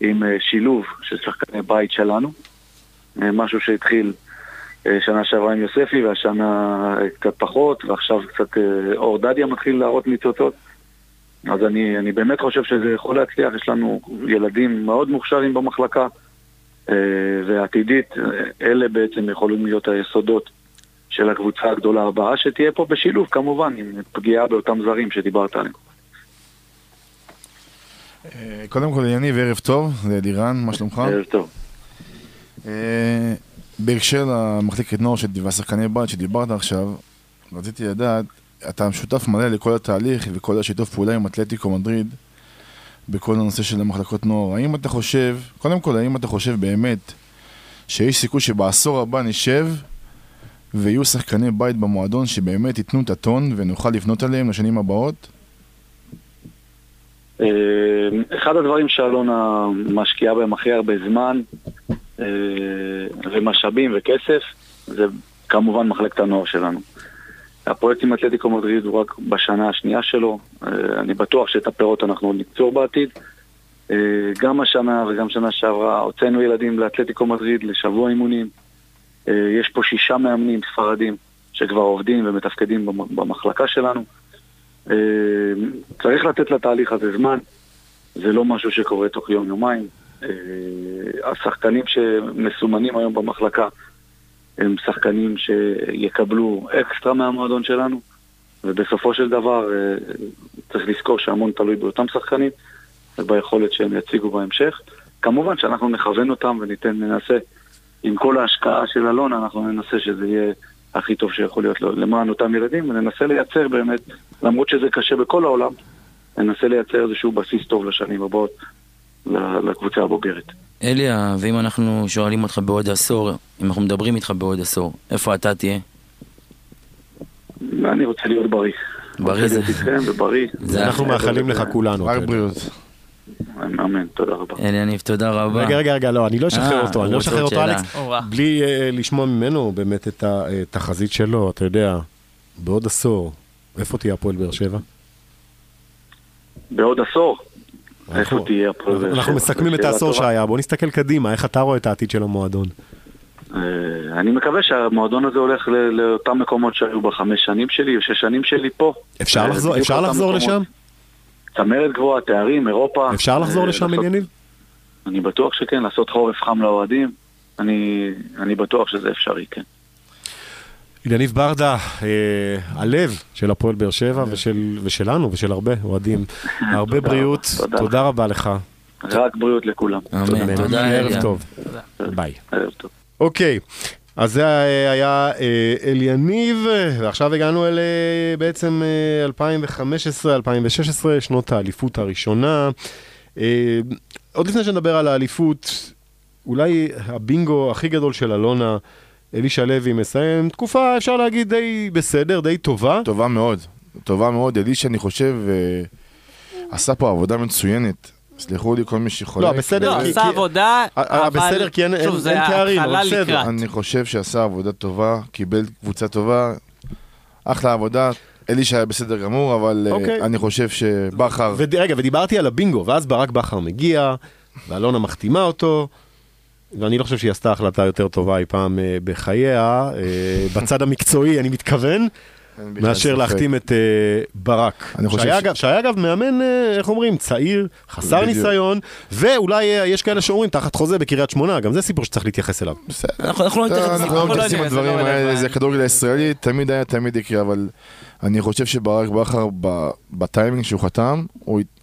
עם שילוב של שחקני בית שלנו. משהו שהתחיל שנה שעברה עם יוספי, והשנה קצת פחות, ועכשיו קצת אור דדיה מתחיל להראות ניצוצות. אז אני באמת חושב שזה יכול להצליח. יש לנו ילדים מאוד מוכשרים במחלקה, ועתידית אלה בעצם יכולים להיות היסודות של הקבוצה הגדולה הבאה שתהיה פה, בשילוב כמובן עם פגיעה באותם זרים שדיברת עליהם. קודם כל, יניב, ערב טוב, זה אלירן, מה שלומך? ערב טוב. בהקשר למחלקת נוער והשחקני בית שדיברת עכשיו, רציתי לדעת, אתה משותף מלא לכל התהליך וכל השיתוף פעולה עם אתלטיקו מדריד בכל הנושא של המחלקות נוער. האם אתה חושב, קודם כל, האם אתה חושב באמת שיש סיכוי שבעשור הבא נשב ויהיו שחקני בית במועדון שבאמת ייתנו את הטון ונוכל לפנות עליהם לשנים הבאות? אחד הדברים שאלונה משקיעה בהם הכי הרבה זמן ומשאבים וכסף, זה כמובן מחלקת הנוער שלנו. הפרויקט עם אתלטיקו מדריד הוא רק בשנה השנייה שלו. אני בטוח שאת הפירות אנחנו עוד נקצור בעתיד. גם השנה וגם שנה שעברה הוצאנו ילדים לאתלטיקו מדריד לשבוע אימונים. יש פה 6 מאמנים ספרדים שכבר עובדים ומתפקדים במחלקה שלנו. צריך לתת לתהליך הזה זמן. זה לא משהו שקורה תוך יום יומיים. השחקנים שמסומנים היום במחלקה הם שחקנים שיקבלו אקסטרה מהמועדון שלנו, ובסופו של דבר צריך לזכור שהמון תלוי באותם שחקנים וביכולת שהם יציגו בהמשך. כמובן שאנחנו נכוון אותם וננסה, עם כל ההשקעה של אלון, אנחנו ננסה שזה יהיה הכי טוב שיכול להיות למען אותם ילדים, וננסה לייצר באמת, למרות שזה קשה בכל העולם, ננסה לייצר איזשהו בסיס טוב לשנים הבאות לקבוצה הבוגרת. אליה, ואם אנחנו שואלים אותך בעוד עשור, אם אנחנו מדברים איתך בעוד עשור, איפה אתה תהיה? אני רוצה להיות בריא. בריא זה... אנחנו מאחלים לך כולנו. רק בריאות. אמן, תודה רבה. אליניב, תודה רבה. רגע, לא, אני לא אשחרר אותו, אלכס, בלי לשמוע ממנו באמת את התחזית שלו, אתה יודע, בעוד עשור, איפה תהיה הפועל באר שבע? בעוד עשור? אנחנו מסכמים את העשור שהיה, בוא נסתכל קדימה, איך אתה רואה את העתיד של המועדון? אני מקווה שהמועדון הזה הולך לאותם מקומות שהיו ב5 שנים שלי, 6 שנים שלי פה. אפשר לחזור לשם? צמרת גבוהה, תארים, אירופה. אפשר לחזור לשם, עניינים? אני בטוח שכן, לעשות חורף חם לאוהדים, אני בטוח שזה אפשרי, כן. אליניב ברדה, הלב של הפועל באר שבע ושלנו ושל הרבה אוהדים. הרבה בריאות, תודה רבה לך. רק בריאות לכולם. אמן, תודה. ערב טוב. ביי. ערב טוב. אוקיי, אז זה היה אליניב, ועכשיו הגענו אל בעצם 2015-2016, שנות האליפות הראשונה. עוד לפני שנדבר על האליפות, אולי הבינגו הכי גדול של אלונה, אלישע לוי מסיים, תקופה אפשר להגיד די בסדר, די טובה. טובה מאוד. טובה מאוד, אלישע אני חושב עשה פה עבודה מצוינת, סליחו לי כל מי שיכולה. לא, בסדר, עשה עבודה, בסדר, כי אין תארים, בסדר. אני חושב שעשה עבודה טובה, קיבל קבוצה טובה, אחלה עבודה, אלישע היה בסדר גמור, אבל אני חושב שבחר... רגע, ודיברתי על הבינגו, ואז ברק בכר מגיע, ואלונה מחתימה אותו, ואני לא חושב שהיא עשתה החלטה יותר טובה אי פעם בחייה, בצד המקצועי אני מתכוון, מאשר להחתים את ברק, שהיה אגב מאמן, איך אומרים, צעיר, חסר ניסיון, ואולי יש כאלה שאומרים תחת חוזה בקריית שמונה, גם זה סיפור שצריך להתייחס אליו. אנחנו לא מתייחסים לדברים האלה, זה כדורגל הישראלי, תמיד היה, תמיד יקרה, אבל אני חושב שברק בכר בטיימינג שהוא חתם,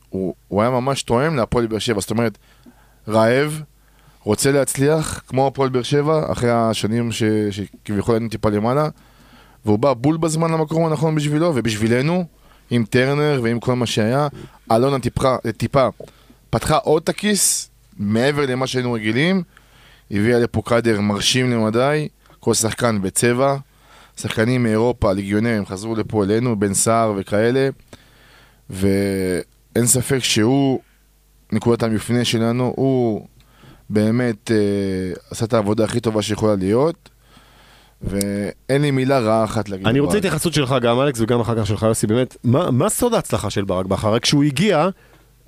הוא היה ממש תואם להפועל באר שבע, זאת אומרת, רעב, רוצה להצליח, כמו הפועל באר שבע, אחרי השנים שכביכול היינו טיפה למעלה, והוא בא בול בזמן למקום הנכון בשבילו, ובשבילנו, עם טרנר ועם כל מה שהיה, אלונה טיפה פתחה עוד תקיס, מעבר למה שהיינו רגילים, הביאה לפה קאדר מרשים למדי, כל שחקן בצבע, שחקנים מאירופה, לגיונרים, חזרו לפה אלינו, בן סער וכאלה, ואין ספק שהוא, נקודת המפנה שלנו, הוא באמת עשה את העבודה הכי טובה שיכולה להיות, ואין לי מילה רעה אחת להגיד. אני רוצה התייחסות שלך גם אלכס וגם אחר כך שלך יוסי, באמת, מה סוד ההצלחה של ברק בכר? רק כשהוא הגיע,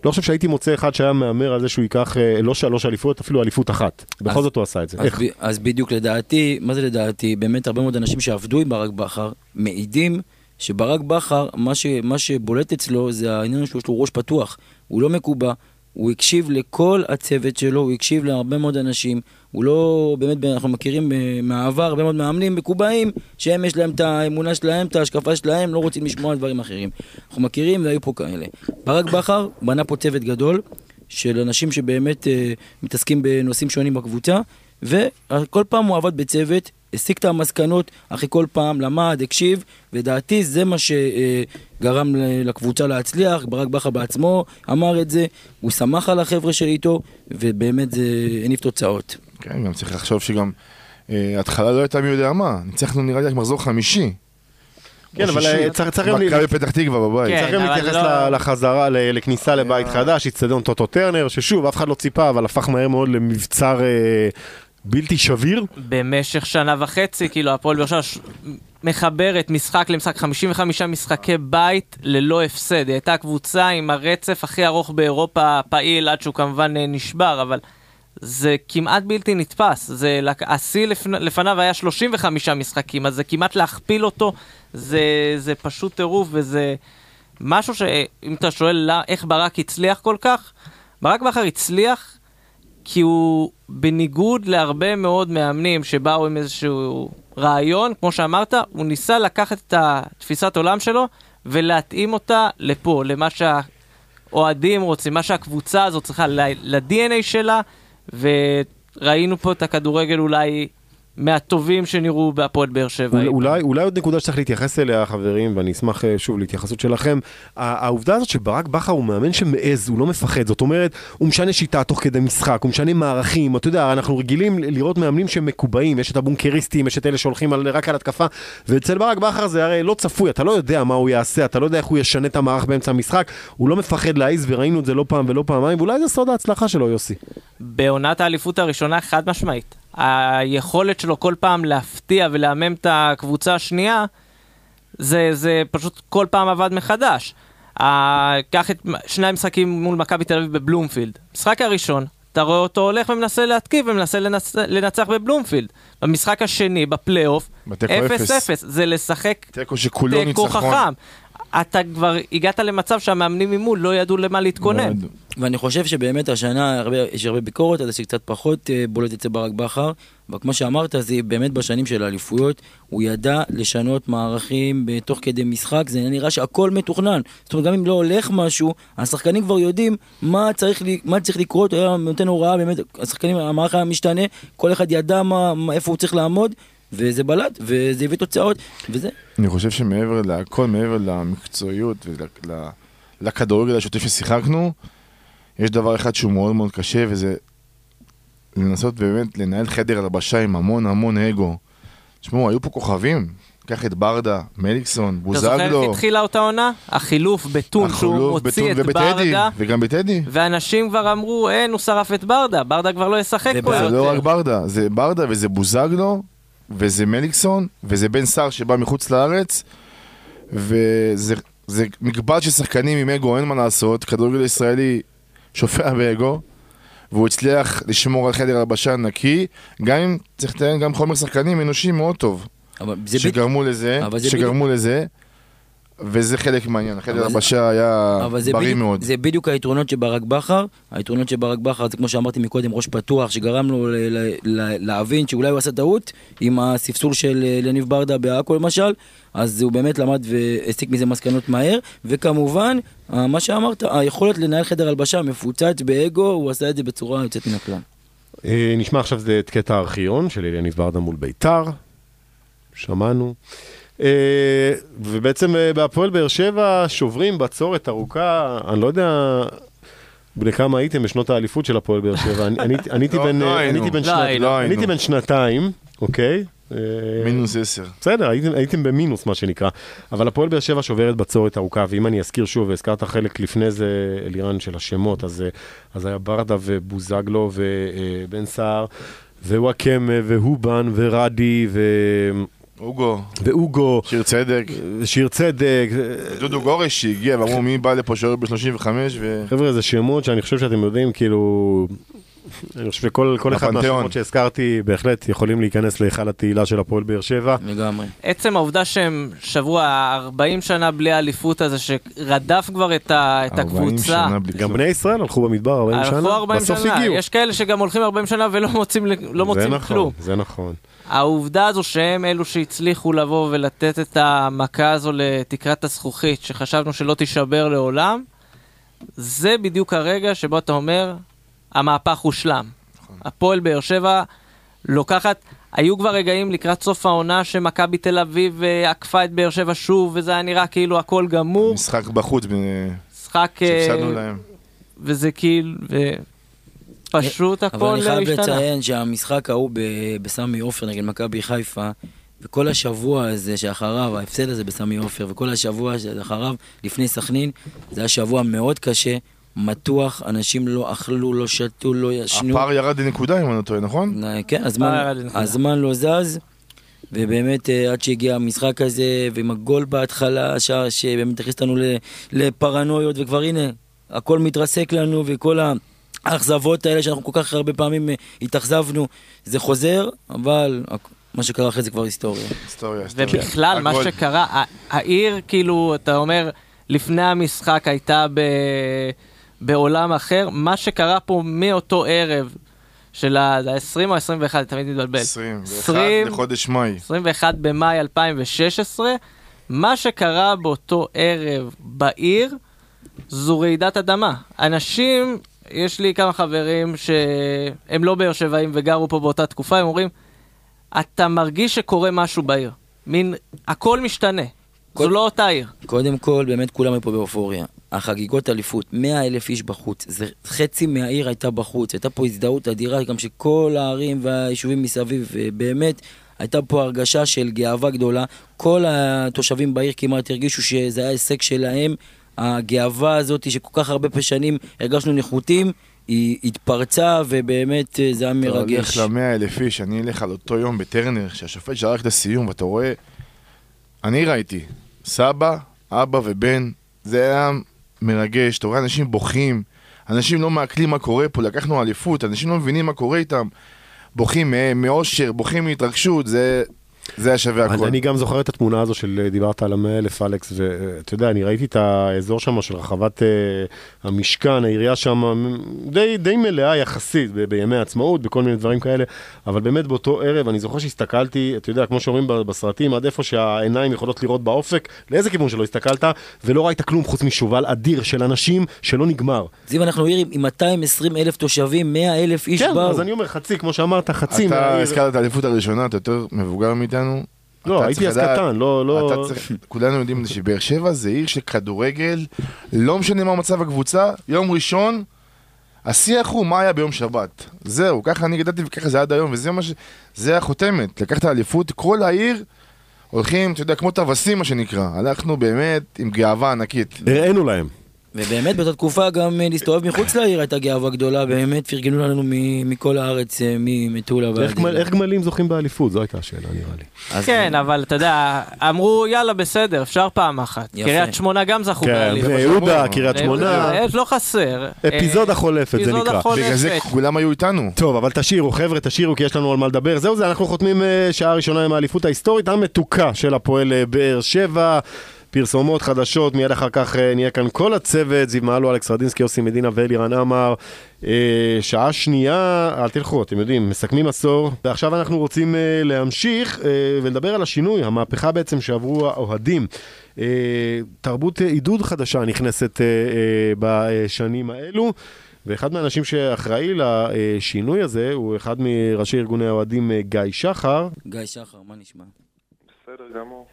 לא חושב שהייתי מוצא אחד שהיה מאמר על זה שהוא ייקח לא שלוש אליפות, אפילו אליפות אחת. בכל זאת הוא עשה את זה. אז בדיוק לדעתי, מה זה לדעתי? באמת הרבה מאוד אנשים שעבדו עם ברק בכר, מעידים שברק בכר, מה שבולט אצלו זה העניין שיש לו ראש פתוח. הוא לא מקובע, הוא הקשיב לכל הצוות שלו, הוא הקשיב להרבה מאוד אנשים, הוא לא, באמת, אנחנו מכירים מהעבר, הרבה מאוד מאמנים מקובעים, שהם יש להם את האמונה שלהם, את ההשקפה שלהם, לא רוצים לשמוע דברים אחרים. אנחנו מכירים, והיו פה כאלה. ברק בכר בנה פה צוות גדול, של אנשים שבאמת מתעסקים בנושאים שונים בקבוצה, וכל פעם הוא עבד בצוות, הסיק את המסקנות, אחרי כל פעם למד, הקשיב, ודעתי זה מה שגרם לקבוצה להצליח, ברק בכר בעצמו אמר את זה, הוא שמח על החבר'ה שלי איתו, ובאמת זה הניב תוצאות. כן, גם צריך לחשוב שגם התחלה לא הייתה מי יודע מה, ניצחנו נראה לי מחזור חמישי. כן, אבל צריך גם בפתח תקווה בבית. צריך גם להתייחס לחזרה, לכניסה לבית חדש, הצטדיון טוטו טרנר, ששוב, אף אחד לא ציפה, אבל הפך מהר מאוד למבצר בלתי שביר. במשך שנה וחצי, כאילו, הפועל באר שבע מחברת משחק למשחק, 55 משחקי בית ללא הפסד. היא הייתה הקבוצה עם הרצף הכי ארוך באירופה פעיל, עד שהוא כמובן נשבר, אבל זה כמעט בלתי נתפס. השיא לפניו היה 35 משחקים, אז זה כמעט להכפיל אותו, זה פשוט טירוף, וזה משהו שאם אתה שואל איך ברק הצליח כל כך, ברק בכר הצליח כי הוא בניגוד להרבה מאוד מאמנים שבאו עם איזשהו רעיון, כמו שאמרת, הוא ניסה לקחת את התפיסת עולם שלו ולהתאים אותה לפה, למה שהאוהדים רוצים, מה שהקבוצה הזאת צריכה, ל-DNA שלה, וראינו פה את הכדורגל אולי מהטובים שנראו בהפועל באר שבע. אולי עוד נקודה שצריך להתייחס אליה, חברים, ואני אשמח שוב להתייחסות שלכם. העובדה הזאת שברק בכר הוא מאמן שמעז, הוא לא מפחד. זאת אומרת, הוא משנה שיטה תוך כדי משחק, הוא משנה מערכים. אתה יודע, אנחנו רגילים לראות מאמנים שמקובעים, יש את הבונקריסטים, יש את אלה שהולכים רק על התקפה, ואצל ברק בכר זה הרי לא צפוי, אתה לא יודע מה הוא יעשה, אתה לא יודע איך הוא ישנה את המערך באמצע המשחק, הוא לא מפחד להעיז, וראינו את זה לא פעם ולא פעמיים, ואולי זה סוד ההצלחה שלו, יוסי. בעונת האליפות הראשונה, חד משמעית. היכולת שלו כל פעם להפתיע ולהמם את הקבוצה השנייה, זה פשוט כל פעם עבד מחדש. קח את שני המשחקים מול מכבי תל אביב בבלומפילד. משחק הראשון, אתה רואה אותו הולך ומנסה להתקיף ומנסה לנצח בבלומפילד. במשחק השני, בפלי אוף, 0-0. זה לשחק תיקו חכם. אתה כבר הגעת למצב שהמאמנים ממול לא ידעו למה להתכונן. ואני חושב שבאמת השנה יש הרבה ביקורת, אז שקצת פחות בולט אצל ברק בכר, וכמו שאמרת, זה באמת בשנים של האליפויות, הוא ידע לשנות מערכים בתוך כדי משחק, זה נראה שהכל מתוכנן, זאת אומרת, גם אם לא הולך משהו, השחקנים כבר יודעים מה צריך לקרות, היה נותן הוראה, באמת, השחקנים, המערך היה משתנה, כל אחד ידע איפה הוא צריך לעמוד, וזה בלט, וזה הביא תוצאות, וזה. אני חושב שמעבר לכל, מעבר למקצועיות ולכדורגל השוטף ששיחקנו, יש דבר אחד שהוא מאוד מאוד קשה, וזה לנסות באמת לנהל חדר הלבשה עם המון המון אגו. תשמעו, היו פה כוכבים, קח את ברדה, מליקסון, בוזגלו. אתה זוכר התחילה אותה עונה? החילוף בטון שהוא מוציא את ברדה. וגם בטדי. ואנשים כבר אמרו, אין, הוא שרף את ברדה. ברדה כבר לא ישחק פה. זה לא רק ברדה, זה ברדה וזה בוזגלו, וזה מליקסון, וזה בן שר שבא מחוץ לארץ, וזה מקבט ששחקנים עם אגו, אין מה לעשות, כדורגל ישראלי שופע באגו, והוא הצליח לשמור על חדר הלבשה נקי, גם אם צריך לתאר גם חומר שחקנים אנושי מאוד טוב, שגרמו לזה, וזה חלק מעניין, החדר הלבשה היה בריא מאוד. זה בדיוק היתרונות שברק בכר, זה כמו שאמרתי מקודם, ראש פתוח, שגרם לו להבין שאולי הוא עשה טעות, עם הספסול של לניב ברדה בעכו למשל, אז הוא באמת למד והסיק מזה מסקנות מהר, וכמובן, מה שאמרת, היכולת לנהל חדר הלבשה מפוצץ באגו, הוא עשה את זה בצורה יוצאת מן הכלל. נשמע עכשיו את קטע הארכיון של לניב ברדה מול ביתר, שמענו, ובעצם בהפועל באר שבע שוברים בצורת ארוכה, אני לא יודע בני כמה הייתם בשנות האליפות של הפועל באר שבע, אני הייתי בן שנתיים, אוקיי? מינוס 10. בסדר, הייתם במינוס מה שנקרא, אבל הפועל באר שבע שוברת בצורת ארוכה, ואם אני אזכיר שוב, והזכרת חלק לפני זה אלירן של השמות, אז היה ברדה ובוזגלו ובן סער, ווואקם והובן ורדי ואוגו, שיר צדק, דודו גורש שהגיע, ואמרו מי בא לפה שעור ב-35 חבר'ה, זה שמות שאני חושב שאתם יודעים, כאילו, אני חושב שכל אחד מהשמות שהזכרתי, בהחלט יכולים להיכנס להיכל התהילה של הפועל באר שבע. לגמרי. עצם העובדה שהם שבוע 40 שנה בלי האליפות הזה, שרדף כבר את הקבוצה. גם בני ישראל הלכו במדבר 40 שנה, בסוף הגיעו. יש כאלה שגם הולכים 40 שנה ולא מוצאים כלום. זה נכון. העובדה הזו שהם אלו שהצליחו לבוא ולתת את המכה הזו לתקרת הזכוכית, שחשבנו שלא תישבר לעולם, זה בדיוק הרגע שבו אתה אומר, המהפך הושלם. הפועל באר שבע לוקחת, היו כבר רגעים לקראת סוף העונה שמכבי תל אביב עקפה את באר שבע שוב, וזה היה נראה כאילו הכל גמור. משחק בחוץ. משחק, וזה כאילו... פשוט הכל לא השתנה. אבל אני חייב לציין שהמשחק ההוא בסמי עופר נגד מכבי חיפה, וכל השבוע הזה שאחריו, ההפסד הזה בסמי עופר, וכל השבוע שאחריו, לפני סכנין, זה היה שבוע מאוד קשה, מתוח, אנשים לא אכלו, לא שתו, לא ישנו. הפער ירד לנקודה, אם אני טועה, נכון? כן, הזמן לא זז, ובאמת עד שהגיע המשחק הזה, ועם הגול בהתחלה, השער שבאמת הכניס אותנו לפרנויות, וכבר הנה, הכל מתרסק לנו, וכל האכזבות האלה שאנחנו כל כך הרבה פעמים התאכזבנו, זה חוזר, אבל מה שקרה אחרי זה כבר היסטוריה. ובכלל מה שקרה, העיר כאילו, אתה אומר, לפני המשחק הייתה בעולם אחר, מה שקרה פה מאותו ערב של ה-20 או 21, תמיד מתבלבל. 21 לחודש מאי. 21 במאי 2016, מה שקרה באותו ערב בעיר, זו רעידת אדמה. אנשים... יש לי כמה חברים שהם לא באר שבעים וגרו פה באותה תקופה, הם אומרים, אתה מרגיש שקורה משהו בעיר. מין, הכל משתנה. זו לא אותה עיר. קודם כל, באמת כולם היו פה באופוריה. החגיגות אליפות, 100,000 איש בחוץ. זה, חצי מהעיר הייתה בחוץ. הייתה פה הזדהות אדירה, גם שכל הערים והיישובים מסביב, באמת, הייתה פה הרגשה של גאווה גדולה. כל התושבים בעיר כמעט הרגישו שזה היה הישג שלהם, הגאווה הזאת שכל כך הרבה שנים הרגשנו נחותים, היא התפרצה ובאמת זה היה מרגש. אתה הולך ל100,000 איש, אני אלך על אותו יום בטרנר, שהשופט שרק לסיום ואתה רואה, אני ראיתי, סבא, אבא ובן, זה היה מרגש, אתה רואה אנשים בוכים, אנשים לא מעכלים מה קורה פה, לקחנו אליפות, אנשים לא מבינים מה קורה איתם, בוכים מאושר, בוכים מהתרגשות, זה היה שווה הכל. אני גם זוכר את התמונה הזו של דיברת על 100,000 אלכס, ואתה יודע, אני ראיתי את האזור שם של רחבת המשכן, העירייה שם די מלאה יחסית בימי העצמאות, בכל מיני דברים כאלה, אבל באמת באותו ערב אני זוכר שהסתכלתי, אתה יודע, כמו שאומרים בסרטים, עד איפה שהעיניים יכולות לראות באופק, לאיזה כיוון שלא הסתכלת, ולא ראית כלום חוץ משובל אדיר של אנשים שלא נגמר. זיו, אנחנו עיר עם 220,000 תושבים, 100,000 איש באו. כן, אז אני אומר חצי, כמו שאמרת, חצי. אתה הזכרת את האליפות הראשונה, אתה יותר מבוגר מאיתנו. לא, הייתי אז קטן, לא... כולנו יודעים שבאר שבע זה עיר שכדורגל, לא משנה מה מצב הקבוצה, יום ראשון, השיח הוא מה היה ביום שבת. זהו, ככה אני גדלתי וככה זה עד היום, וזה מה ש... זה החותמת, לקחת האליפות, כל העיר הולכים, אתה יודע, כמו תווסים מה שנקרא, הלכנו באמת עם גאווה ענקית. הראינו להם. ובאמת באותה תקופה גם להסתובב מחוץ לעיר הייתה גאווה גדולה, באמת פרגנו לנו מכל הארץ, ממטולה. איך גמלים זוכים באליפות? זו הייתה השאלה נראה לי. כן, אבל אתה יודע, אמרו יאללה בסדר, אפשר פעם אחת. קריית שמונה גם זכו באליפות. יהודה, קריית שמונה. לא חסר. אפיזודה חולפת זה נקרא. בגלל זה כולם היו איתנו. טוב, אבל תשאירו חבר'ה, תשאירו כי יש לנו על מה לדבר. זהו זה, אנחנו חותמים שעה ראשונה עם האליפות ההיסטורית המתוקה של הפועל באר שבע. פרסומות חדשות, מיד אחר כך נהיה כאן כל הצוות, זיו מעלו, אלכס רדינסקי, יוסי מדינה ואלירן אמר, שעה שנייה, אל תלכו, אתם יודעים, מסכמים עשור, ועכשיו אנחנו רוצים להמשיך ולדבר על השינוי, המהפכה בעצם שעברו האוהדים, תרבות עידוד חדשה נכנסת בשנים האלו, ואחד מהאנשים שאחראי לשינוי הזה, הוא אחד מראשי ארגוני האוהדים, גיא שחר. גיא שחר, מה נשמע? בסדר גמור.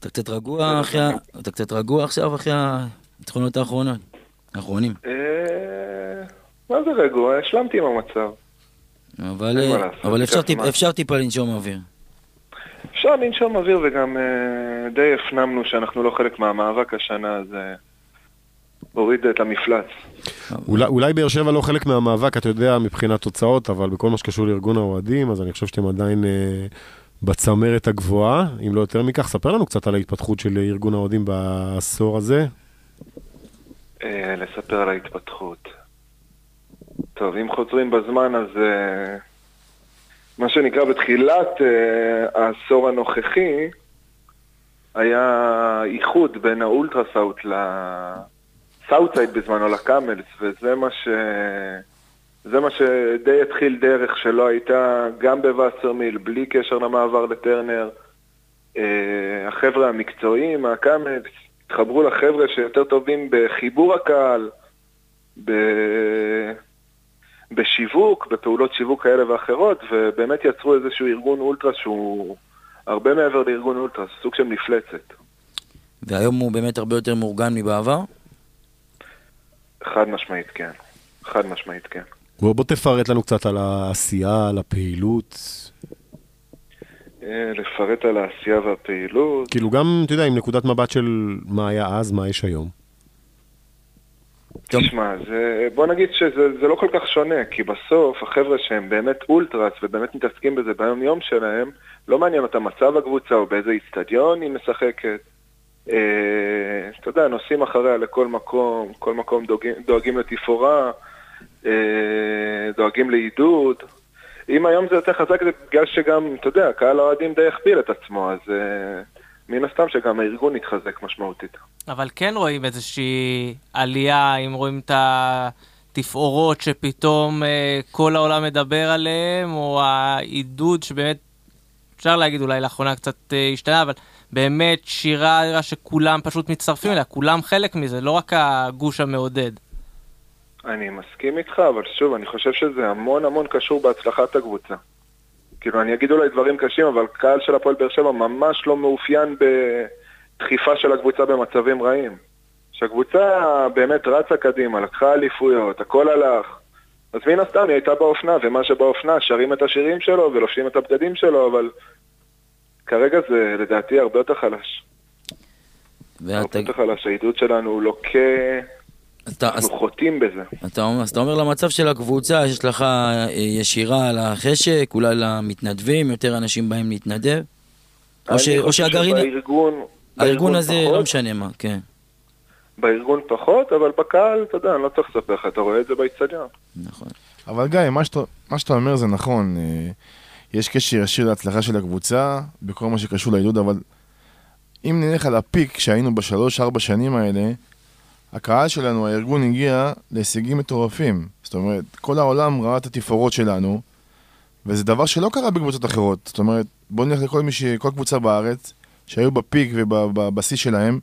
אתה קצת רגוע עכשיו אחרי התכונות האחרונים. מה זה רגוע? השלמתי עם המצב. אבל אפשר טיפה לנשום אוויר. אפשר לנשום אוויר וגם די הפנמנו שאנחנו לא חלק מהמאבק השנה, אז הוריד את המפלץ. אולי באר שבע לא חלק מהמאבק, אתה יודע, מבחינת תוצאות, אבל בכל מה שקשור לארגון האוהדים, אז אני חושב שאתם עדיין... בצמרת הגבוהה, אם לא יותר מכך, ספר לנו קצת על ההתפתחות של ארגון האוהדים בעשור הזה. לספר על ההתפתחות. טוב, אם חוזרים בזמן, אז מה שנקרא בתחילת העשור הנוכחי, היה איחוד בין האולטרסאוט לסאוטסייד בזמנו לקאמלס, וזה מה ש... זה מה שדי התחיל דרך שלא הייתה גם בווסרמיל, בלי קשר למעבר לטרנר. החבר'ה המקצועיים, הקאמץ, התחברו לחבר'ה שיותר טובים בחיבור הקהל, בשיווק, בפעולות שיווק כאלה ואחרות, ובאמת יצרו איזשהו ארגון אולטרס שהוא הרבה מעבר לארגון אולטרס, סוג של מפלצת. והיום הוא באמת הרבה יותר מאורגן מבעבר? חד משמעית כן, חד משמעית כן. בוא תפרט לנו קצת על העשייה, על הפעילות. לפרט על העשייה והפעילות. כאילו גם, אתה יודע, עם נקודת מבט של מה היה אז, מה יש היום. תשמע, בוא נגיד שזה לא כל כך שונה, כי בסוף החבר'ה שהם באמת אולטרס ובאמת מתעסקים בזה ביום יום שלהם, לא מעניין אותם מצב הקבוצה או באיזה איצטדיון היא משחקת. אתה יודע, נוסעים אחריה לכל מקום, כל מקום דואגים לתפאורה, דואגים לעידוד. אם היום זה יותר חזק זה בגלל שגם, אתה יודע, קהל האוהדים די הכפיל את עצמו, אז מן הסתם שגם הארגון התחזק משמעותית. אבל כן רואים איזושהי עלייה, אם רואים את התפאורות שפתאום כל העולם מדבר עליהם, או העידוד שבאמת, אפשר להגיד אולי לאחרונה קצת השתנה, אבל באמת שירה שכולם פשוט מצטרפים אליה, כולם חלק מזה, לא רק הגוש המעודד. אני מסכים איתך, אבל שוב, אני חושב שזה המון המון קשור בהצלחת הקבוצה. כאילו, אני אגיד אולי דברים קשים, אבל קהל של הפועל באר שבע ממש לא מאופיין בדחיפה של הקבוצה במצבים רעים. שהקבוצה באמת רצה קדימה, לקחה אליפויות, הכל הלך. אז מן הסתם היא הייתה באופנה, ומה שבאופנה, שרים את השירים שלו ולובשים את הבגדים שלו, אבל כרגע זה לדעתי הרבה יותר חלש. הרבה יותר חלש, העידוד שלנו הוא לוקה... אנחנו חוטאים בזה. אז אתה אומר למצב של הקבוצה, יש לך ישירה על החשק, אולי למתנדבים, יותר אנשים באים להתנדב? או שהגרעין... הארגון הזה לא משנה מה, כן. בארגון פחות, אבל בקהל, אתה יודע, אני לא צריך לספר לך, אתה רואה את זה באצטדיון. נכון. אבל גיא, מה שאתה אומר זה נכון. יש קשר ישיר להצלחה של הקבוצה, בכל מה שקשור לעידוד, אבל אם נלך על הפיק שהיינו ב3-4 שנים האלה, הקהל שלנו, הארגון הגיע להישגים מטורפים. זאת אומרת, כל העולם ראה את התפאורות שלנו, וזה דבר שלא קרה בקבוצות אחרות. זאת אומרת, בוא נלך לכל כל קבוצה בארץ, שהיו בפיק ובבסיס שלהם,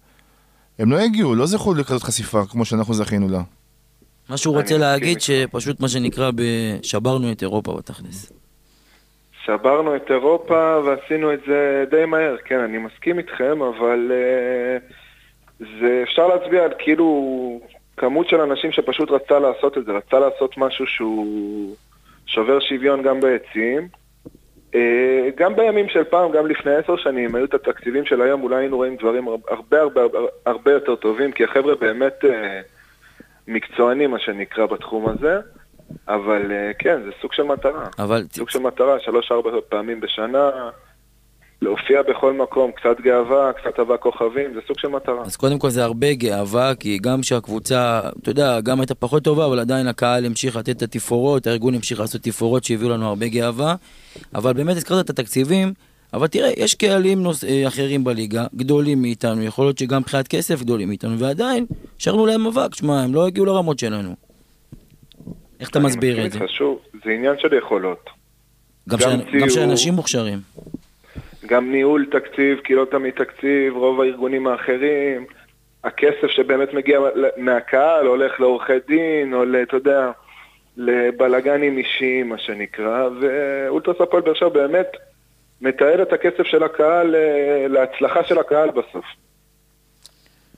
הם לא הגיעו, לא זכו לכזאת חשיפה, כמו שאנחנו זכינו לה. מה שהוא רוצה להגיד, שפשוט מה שנקרא, שברנו את אירופה בתכלס. שברנו את אירופה, ועשינו את זה די מהר. כן, אני מסכים איתכם, אבל... זה אפשר להצביע על כאילו כמות של אנשים שפשוט רצה לעשות את זה, רצה לעשות משהו שהוא שובר שוויון גם בעצים, גם בימים של פעם, גם לפני 10 שנים, היו את התקציבים של היום, אולי היינו רואים דברים הרבה הרבה הרבה יותר טובים, כי החבר'ה באמת מקצוענים, מה שנקרא בתחום הזה, אבל כן, זה סוג של מטרה. סוג של מטרה, 3-4 פעמים בשנה, להופיע בכל מקום, קצת גאווה, קצת הבא כוכבים, זה סוג של מטרה. אז קודם כל זה הרבה גאווה, כי גם שהקבוצה, אתה יודע, גם הייתה פחות טובה, אבל עדיין הקהל המשיך לתת את התפאורות, הארגון המשיך לעשות תפאורות שהביאו לנו הרבה גאווה, אבל באמת הזכרת את התקציבים, אבל תראה, יש קהלים אחרים בליגה, גדולים מאיתנו, יכול להיות שגם בחיית כסף גדולים מאיתנו, ועדיין שרנו להם מבק, שמה, הם לא הגיעו לרמות שלנו. איך אתה מסביר את זה? זה עניין של יכולות. גם שאנשים מוכשרים. גם ניהול תקציב, כי לא תמיד תקציב, רוב הארגונים האחרים, הכסף שבאמת מגיע מהקהל, הולך לעורכי דין, או אתה יודע, לבלגנים אישיים, מה שנקרא, ואולטרס הפועל באר שבע באמת מתעל את הכסף של הקהל, להצלחה של הקהל בסוף.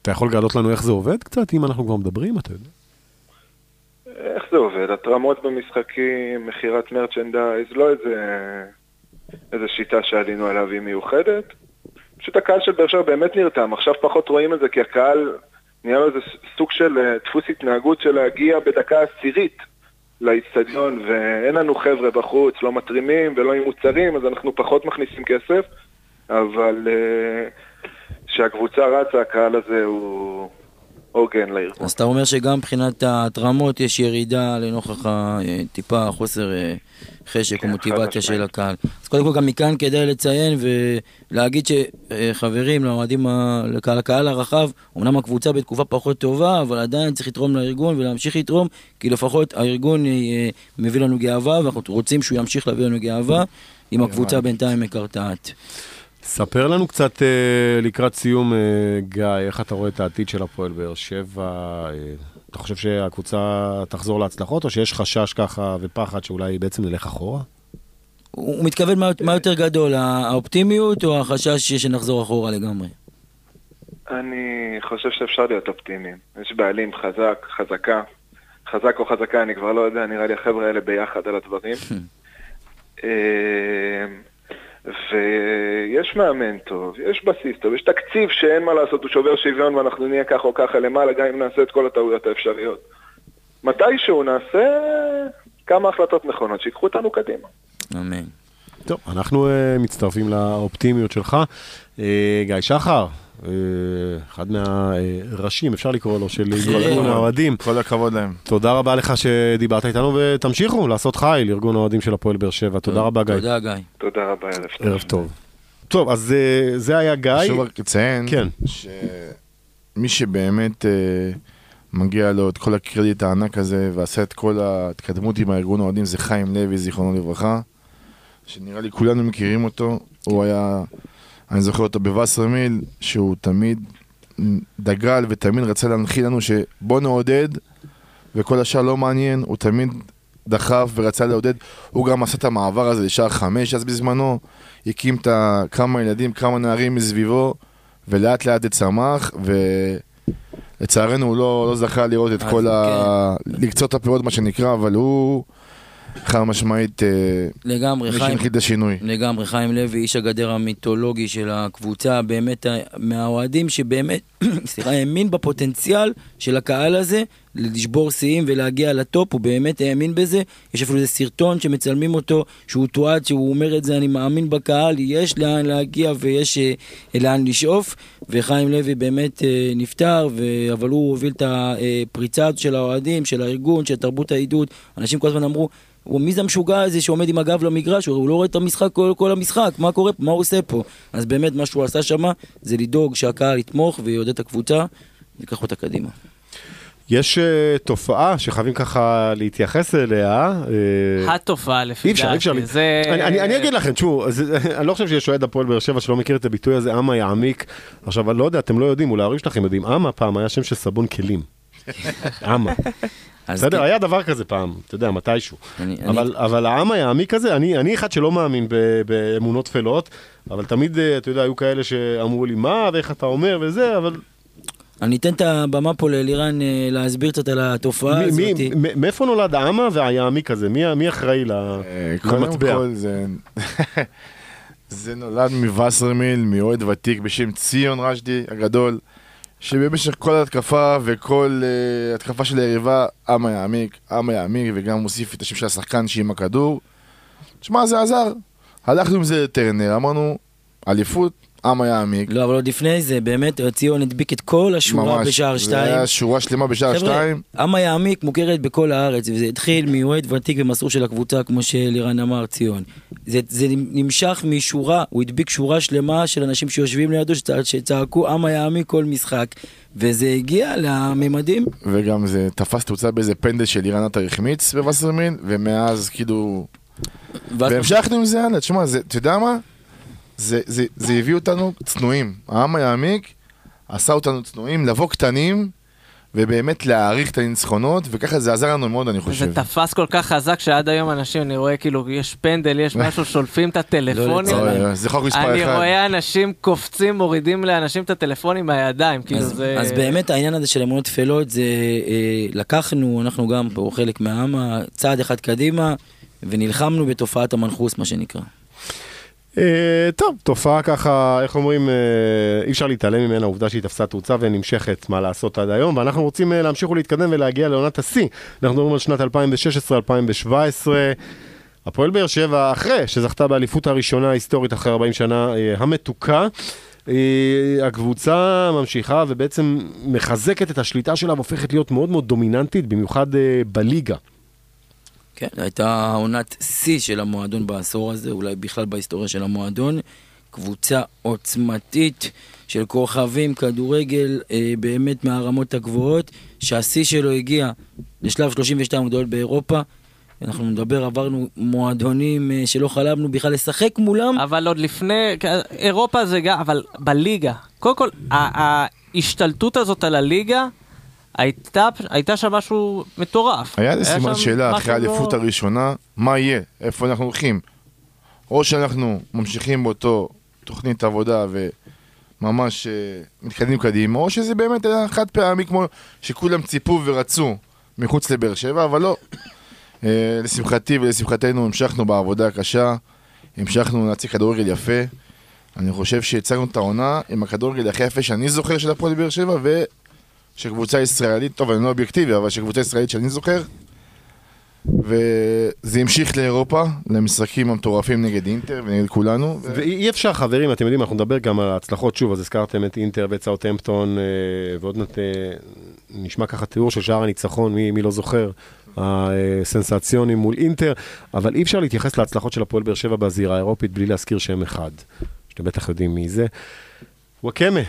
אתה יכול לגלות לנו איך זה עובד קצת, אם אנחנו כבר מדברים, אתה יודע? איך זה עובד? התרמות במשחקים, מחירת מרצ'נדייז, לא איזה שיטה שעלינו עליו היא מיוחדת. פשוט הקהל של באר שבע באמת נרתם, עכשיו פחות רואים את זה, כי הקהל נהיה לו איזה סוג של דפוס התנהגות של להגיע בדקה 10 לאצטדיון, ואין לנו חבר'ה בחוץ, לא מתרימים ולא עם מוצרים, אז אנחנו פחות מכניסים כסף, אבל כשהקבוצה רצה, הקהל הזה הוא עוגן לארגון. אז אתה אומר שגם מבחינת התרמות יש ירידה לנוכח הטיפה, חוסר חשק ומוטיבציה של הקהל. אז קודם כל גם מכאן כדאי לציין ולהגיד שחברים, למועדים לקהל הרחב, אמנם הקבוצה בתקופה פחות טובה, אבל עדיין צריך לתרום לארגון ולהמשיך לתרום, כי לפחות הארגון מביא לנו גאווה, ואנחנו רוצים שהוא ימשיך להביא לנו גאווה, אם הקבוצה בינתיים מקרטעת. ספר לנו קצת לקראת סיום, גיא, איך אתה רואה את העתיד של הפועל באר שבע? אתה חושב שהקבוצה תחזור להצלחות, או שיש חשש ככה ופחד שאולי בעצם נלך אחורה? הוא מתכוון מה יותר גדול, האופטימיות או החשש שנחזור אחורה לגמרי? אני חושב שאפשר להיות אופטימיים. יש בעלים חזק או חזקה, אני כבר לא יודע, נראה לי החבר'ה האלה ביחד על הדברים. ויש מאמן טוב, יש בסיס טוב, יש תקציב שאין מה לעשות, הוא שובר שוויון ואנחנו נהיה ככה או ככה למעלה, גם אם נעשה את כל הטעויות האפשריות. מתישהו נעשה כמה החלטות נכונות שיקחו אותנו קדימה. אמן. טוב, אנחנו מצטרפים לאופטימיות שלך. גיא שחר, אחד מהראשים, אפשר לקרוא לו, של ארגון האוהדים. כל הכבוד להם. תודה רבה לך שדיברת איתנו, ותמשיכו לעשות חיל, ארגון האוהדים של הפועל באר שבע. תודה רבה, גיא. תודה, גיא. תודה רבה, ערב טוב. טוב, אז זה היה גיא. חשוב רק לציין, שמי שבאמת מגיע לו את כל הקרדיט הענק הזה, ועשה את כל ההתקדמות עם הארגון האוהדים, זה חיים לוי, זיכרונו לברכה, שנראה לי כולנו מכירים אותו. הוא היה... אני זוכר אותו בווסרמיל, שהוא תמיד דגל ותמיד רצה להנחיל לנו שבוא נעודד, וכל השאר לא מעניין, הוא תמיד דחף ורצה לעודד, הוא גם עשה את המעבר הזה לשער 5, אז בזמנו הקים את כמה ילדים, כמה נערים מסביבו, ולאט לאט הצמח, ולצערנו הוא לא זכה לראות את כל לקצות הפירות מה שנקרא, אבל הוא... חד משמעית לגמרי חיים לוי, איש הגדר המיתולוגי של הקבוצה, באמת מהאוהדים שבאמת האמין בפוטנציאל של הקהל הזה לשבור שיאים ולהגיע לטופ, הוא באמת האמין בזה. יש אפילו איזה סרטון שמצלמים אותו שהוא תועד, שהוא אומר את זה, אני מאמין בקהל, יש לאן להגיע ויש לאן לשאוף, וחיים לוי באמת נפטר, אבל הוא הוביל את הפריצה של האוהדים, של הארגון, של תרבות העידוד. אנשים כל הזמן אמרו, מי זה המשוגע הזה שעומד עם הגב למגרש, הוא לא רואה את המשחק, כל המשחק, מה קורה פה, מה הוא עושה פה? אז באמת מה שהוא עשה שמה זה לדאוג שהקהל יתמוך ויעודד את הקבוצה ויקח אותה קדימה. יש תופעה שחייבים ככה להתייחס אליה. התופעה לפי דעתי. אני אגיד לכם, תשמעו, אני לא חושב שיש אוהד הפועל באר שבע שלא מכיר את הביטוי הזה, עמה יעמיק. עכשיו, אני לא יודע, אתם לא יודעים, אולי ההורים שלכם יודעים, עמה פעם היה שם של סבון כלים. עמה. בסדר, היה דבר כזה פעם, אתה יודע, מתישהו. אבל העמה יעמיק הזה, אני אחד שלא מאמין באמונות תפלות, אבל תמיד, אתה יודע, היו כאלה שאמרו לי, מה ואיך אתה אומר וזה, אבל... אני אתן את הבמה פה לאלירן להסביר קצת על התופעה הזאת. מאיפה נולד העמה והיעמי כזה? מי אחראי למטבע? קודם כל זה נולד מווסרמיל, מאוהד ותיק בשם ציון רשדי הגדול, שבמשך כל התקפה וכל התקפה של היריבה, עמה יעמיק, וגם מוסיף את השם של השחקן שעם הכדור. תשמע, זה עזר. הלכנו עם זה לטרנר, אמרנו, אליפות, עמה יעמיק. לא, אבל עוד לפני זה, באמת, ציון הדביק את כל השורה בשער 2. זה היה שורה שלמה בשער 2. עמה יעמיק מוכרת בכל הארץ, וזה התחיל מיועד ותיק ומסור של הקבוצה, כמו שלירן אמר, ציון. זה נמשך משורה, הוא הדביק שורה שלמה של אנשים שיושבים לידו, שצעקו עמה יעמיק כל משחק, וזה הגיע לממדים. וגם זה תפס תוצאה באיזה פנדל של לירן התרחמיץ בווסרמין, ומאז כאילו... והמשכנו עם זה הלאה, תשמע, אתה יודע מה? זה הביא אותנו צנועים, העם היעמיק עשה אותנו צנועים, לבוא קטנים ובאמת להעריך את הניצחונות, וככה זה עזר לנו מאוד, אני חושב. זה תפס כל כך חזק שעד היום אנשים, אני רואה כאילו, יש פנדל, יש משהו, שולפים את הטלפונים. זה חוק מספר אחד. אני רואה אנשים קופצים, מורידים לאנשים את הטלפונים מהידיים. אז באמת העניין הזה של אמונות תפלות, זה לקחנו, אנחנו גם פה חלק מהעם, צעד אחד קדימה, ונלחמנו בתופעת המנחוס, מה שנקרא. טוב, תופעה ככה, איך אומרים, אי אפשר להתעלם ממנה, העובדה שהיא תפסה תאוצה ונמשכת מה לעשות עד היום, ואנחנו רוצים להמשיך ולהתקדם ולהגיע לעונת השיא. אנחנו מדברים על שנת 2016-2017, הפועל באר שבע, אחרי שזכתה באליפות הראשונה ההיסטורית אחרי 40 שנה המתוקה, הקבוצה ממשיכה ובעצם מחזקת את השליטה שלה והופכת להיות מאוד מאוד דומיננטית, במיוחד בליגה. כן, הייתה עונת שיא של המועדון בעשור הזה, אולי בכלל בהיסטוריה של המועדון, קבוצה עוצמתית של כוכבים, כדורגל, באמת מהרמות הגבוהות, שהשיא שלו הגיע לשלב 32 גדול באירופה, אנחנו נדבר, עברנו מועדונים שלא חלמנו בכלל לשחק מולם. אבל עוד לפני, אירופה זה גם, אבל בליגה, קודם כל, ההשתלטות הזאת על הליגה, הייתה שם משהו מטורף. היה לסימן שאלה, אחרי האליפות הראשונה, מה יהיה? איפה אנחנו הולכים? או שאנחנו ממשיכים באותו תוכנית עבודה וממש מתקדמים קדימה, או שזה באמת היה חד פעמי כמו שכולם ציפו ורצו מחוץ לבאר שבע, אבל לא. לשמחתי ולשמחתנו המשכנו בעבודה הקשה, המשכנו להציג כדורגל יפה. אני חושב שהצגנו את העונה עם הכדורגל הכי יפה שאני זוכר של הפועל באר שבע, ו... שקבוצה ישראלית, טוב, אני לא אובייקטיבי, אבל שקבוצה ישראלית שאני זוכר, וזה המשיך לאירופה, למשחקים המטורפים נגד אינטר ונגד כולנו. ואי אפשר, חברים, אתם יודעים, אנחנו נדבר גם על ההצלחות, שוב, אז הזכרתם את אינטר וסאות'המפטון, ועוד מעט נשמע ככה תיאור של שער הניצחון, מי לא זוכר, הסנסציונים מול אינטר, אבל אי אפשר להתייחס להצלחות של הפועל באר שבע בזירה האירופית, בלי להזכיר שם אחד, שאתם בטח יודעים מי זה. וואקמה,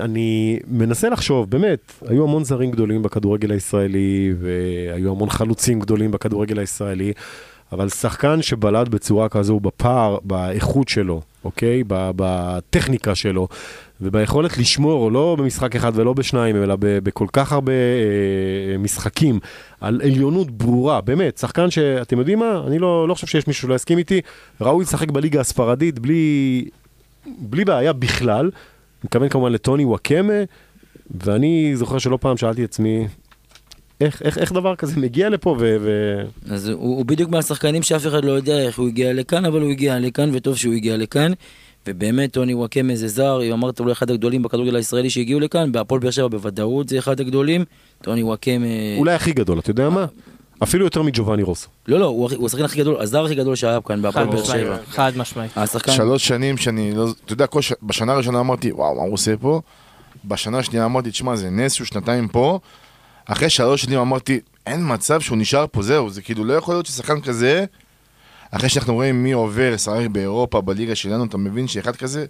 אני מנסה לחשוב, באמת, היו המון זרים גדולים בכדורגל הישראלי, והיו המון חלוצים גדולים בכדורגל הישראלי, אבל שחקן שבלט בצורה כזו בפער, באיכות שלו, אוקיי? בטכניקה שלו, וביכולת לשמור, לא במשחק אחד ולא בשניים, אלא בכל כך הרבה משחקים, על עליונות ברורה, באמת, שחקן שאתם יודעים מה? אני לא חושב שיש מישהו להסכים איתי, ראוי לשחק בליגה הספרדית בלי בעיה בכלל, מכוון כמובן לטוני וואקמה, ואני זוכר שלא פעם שאלתי עצמי, איך דבר כזה מגיע לפה אז הוא בדיוק מהשחקנים שאף אחד לא יודע איך הוא הגיע לכאן, אבל הוא הגיע לכאן, וטוב שהוא הגיע לכאן, ובאמת טוני וואקמה זה זר, הוא אמרת אולי אחד הגדולים בכדורגל הישראלי שהגיעו לכאן, בהפועל באר שבע בוודאות זה אחד הגדולים, טוני וואקמה... אולי הכי גדול, אתה יודע מה? אפילו יותר מג'ובאני רוסו. לא, הוא השחקן הכי גדול, הזר הכי גדול שהיה כאן בהפועל באר שבע. חד משמעי. 3 שנים שאני לא... אתה יודע, בשנה הראשונה אמרתי, וואו, מה הוא עושה פה? בשנה השנייה אמרתי, תשמע, זה נס שהוא שנתיים פה. אחרי 3 שנים אמרתי, אין מצב שהוא נשאר פה, זהו. זה כאילו לא יכול להיות ששחקן כזה, אחרי שאנחנו רואים מי עובר, שחק באירופה, בליגה שלנו, אתה מבין שאחד כזה,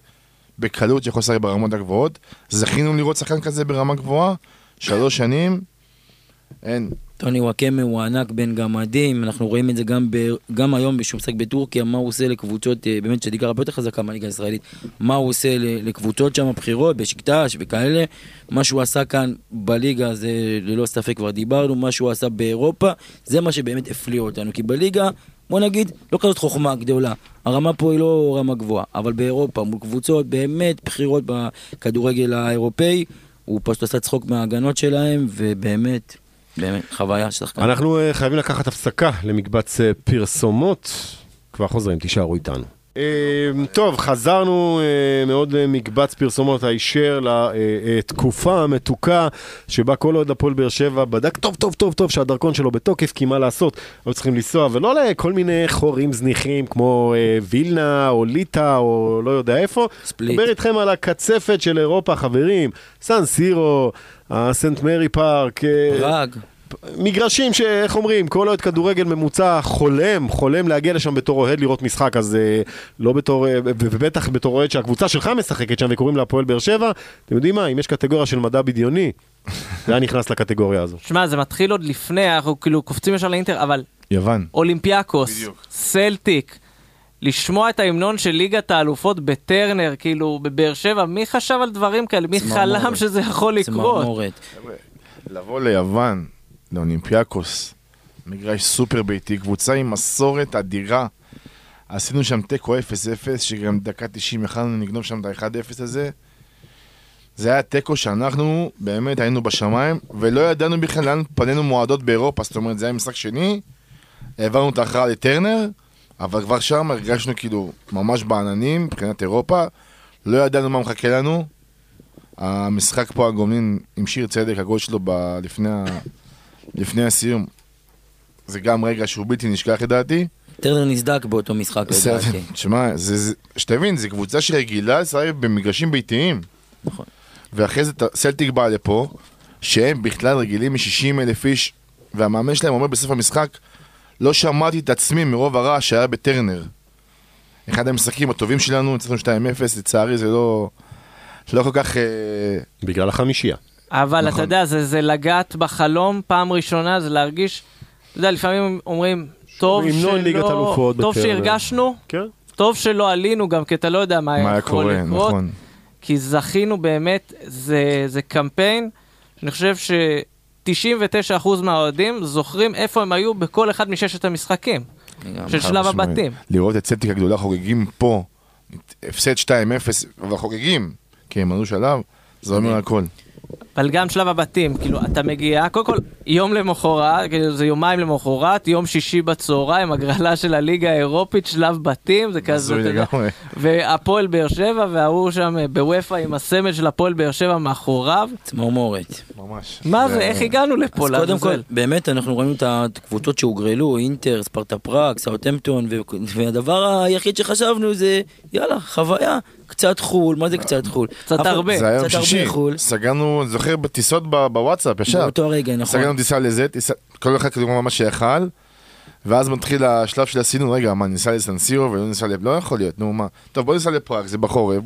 בקלות יכול לשחק ברמות הגבוהות. זכינו לראות שחקן כזה ברמה גבוהה, 3 שנים, אין. טוני וואקמה הוא ענק בין גמדים, אנחנו רואים את זה גם היום בשום שחק בטורקיה, מה הוא עושה לקבוצות, באמת שדיגה הרבה יותר חזקה מהליגה הישראלית, מה הוא עושה לקבוצות שם הבחירות, בשקטש וכאלה, מה שהוא עשה כאן בליגה, זה ללא ספק כבר דיברנו, מה שהוא עשה באירופה, זה מה שבאמת הפליא אותנו, כי בליגה, בוא נגיד, לא כזאת חוכמה גדולה, הרמה פה היא לא רמה גבוהה, אבל באירופה, מול קבוצות, באמת בחירות בכדורגל האירופאי, הוא פשוט עשה צחוק מההגנות שלהם, ובאמת, באמת, חוויה שחקן. אנחנו חייבים לקחת הפסקה למקבץ פרסומות, כבר חוזרים, תישארו איתנו. טוב, חזרנו מאוד למקבץ פרסומות הישר לתקופה המתוקה שבה כל עוד הפועל באר שבע בדק טוב טוב טוב טוב שהדרכון שלו בתוקף, כי מה לעשות, היו צריכים לנסוע ולא לכל מיני חורים זניחים כמו וילנה או ליטא או לא יודע איפה. דבר איתכם על הקצפת של אירופה, חברים, סן סירו, סנט מרי פארק, פראג, מגרשים שאיך אומרים, כל עוד כדורגל ממוצע חולם להגיע לשם בתור אוהד לראות משחק, אז לא בתור, ובטח בתור אוהד שהקבוצה שלך משחקת שם וקוראים לה הפועל באר שבע, אתם יודעים מה, אם יש קטגוריה של מדע בדיוני, זה היה נכנס לקטגוריה הזו. שמע, זה מתחיל עוד לפני, אנחנו כאילו קופצים ישר לאינטר, אבל יוון, אולימפיאקוס, סלטיק, לשמוע את ההמנון של ליגת האלופות בטרנר, כאילו בבאר שבע, מי חשב על דברים כאלה, מי חלם שזה יכול לקרות? לבוא ליוון לאולימפיאקוס, מגרש סופר ביתי, קבוצה עם מסורת אדירה, עשינו שם תיקו 0-0, שגם דקה 90 יכלנו נגנוב שם את ה-1-0 הזה, זה היה תיקו שאנחנו באמת היינו בשמיים, ולא ידענו בכלל לאן פנינו מועדות באירופה, זאת אומרת זה היה משחק שני, העברנו את ההכרעה לטרנר, אבל כבר שם הרגשנו כאילו ממש בעננים, מבחינת אירופה, לא ידענו מה מחכה לנו, המשחק פה הגומלין עם שיר צדק, הגול שלו לפני הסיום, זה גם רגע שהוא בלתי נשכח לדעתי. טרנר נסדק באותו משחק לדעתי. תשמע, שתבין, זו קבוצה שרגילה לסרב במגרשים ביתיים. נכון. ואחרי זה סלטיק בא לפה, שהם בכלל רגילים מ-60,000 איש, והמאמן שלהם אומר בסוף המשחק, לא שמעתי את עצמי מרוב הרע שהיה בטרנר. אחד המשחקים הטובים שלנו, נצחנו 2-0, לצערי זה לא כל כך... בגלל החמישייה. אבל אתה יודע, זה לגעת בחלום פעם ראשונה, זה להרגיש, אתה יודע, לפעמים אומרים, טוב שהרגשנו, טוב שלא עלינו גם, כי אתה לא יודע מה יכול לקרות, כי זכינו באמת, זה קמפיין, אני חושב ש-99% מהאוהדים זוכרים איפה הם היו בכל אחד מששת המשחקים, של שלב הבתים. לראות את סלטיק הגדולה, חוגגים פה, הפסד 2-0, אבל חוגגים, כי הם עלו שלב, זה אומר הכל. אבל גם שלב הבתים, כאילו, אתה מגיע, קודם כל, יום למחרת, כאילו, זה יומיים למחרת, יום שישי בצהריים, הגרלה של הליגה האירופית, שלב בתים, זה כזה, והפועל באר שבע, והוא שם בוויפה עם הסמל של הפועל באר שבע מאחוריו. צמרמורת. ממש. מה זה, איך הגענו לפה? אז קודם כל, באמת, אנחנו ראינו את הקבוצות שהוגרלו, אינטר, ספרטה פראג, סאוטהמפטון, והדבר היחיד שחשבנו זה, יאללה, חוויה. קצת חול, מה זה קצת חול? קצת הרבה. זה היום שישי, סגרנו, זוכר בטיסות בוואטסאפ, ישר. באותו רגע, נכון. סגרנו טיסה לזה, כל אחד כדומה ממש שיכל, ואז מתחיל השלב של הסינו, רגע, מה, ניסה לסן סירו ולא ניסה לב, לא יכול להיות, נו, מה? טוב, בוא ניסה לפראג, זה בחורף,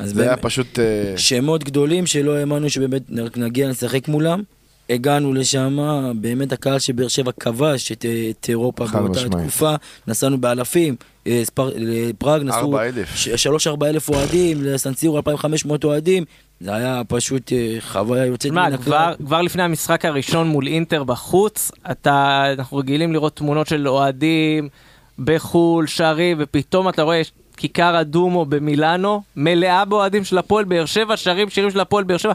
זה היה פשוט... שמות גדולים שלא האמנו שבאמת נגיע לשחק מולם, הגענו לשם, באמת הקהל שבאר שבע כבש את אירופה באותה תקופה, נסענו באלפים, לפראג נסעו 3-4 אלף אוהדים, לסנסיור 2,500 אוהדים, זה היה פשוט חוויה יוצאת מן הכלל. כבר לפני המשחק הראשון מול אינטר בחוץ, אנחנו רגילים לראות תמונות של אוהדים בחול, שרים, ופתאום אתה רואה כיכר אדומו במילאנו, מלאה באוהדים של הפועל באר שבע, שרים שירים של הפועל באר שבע,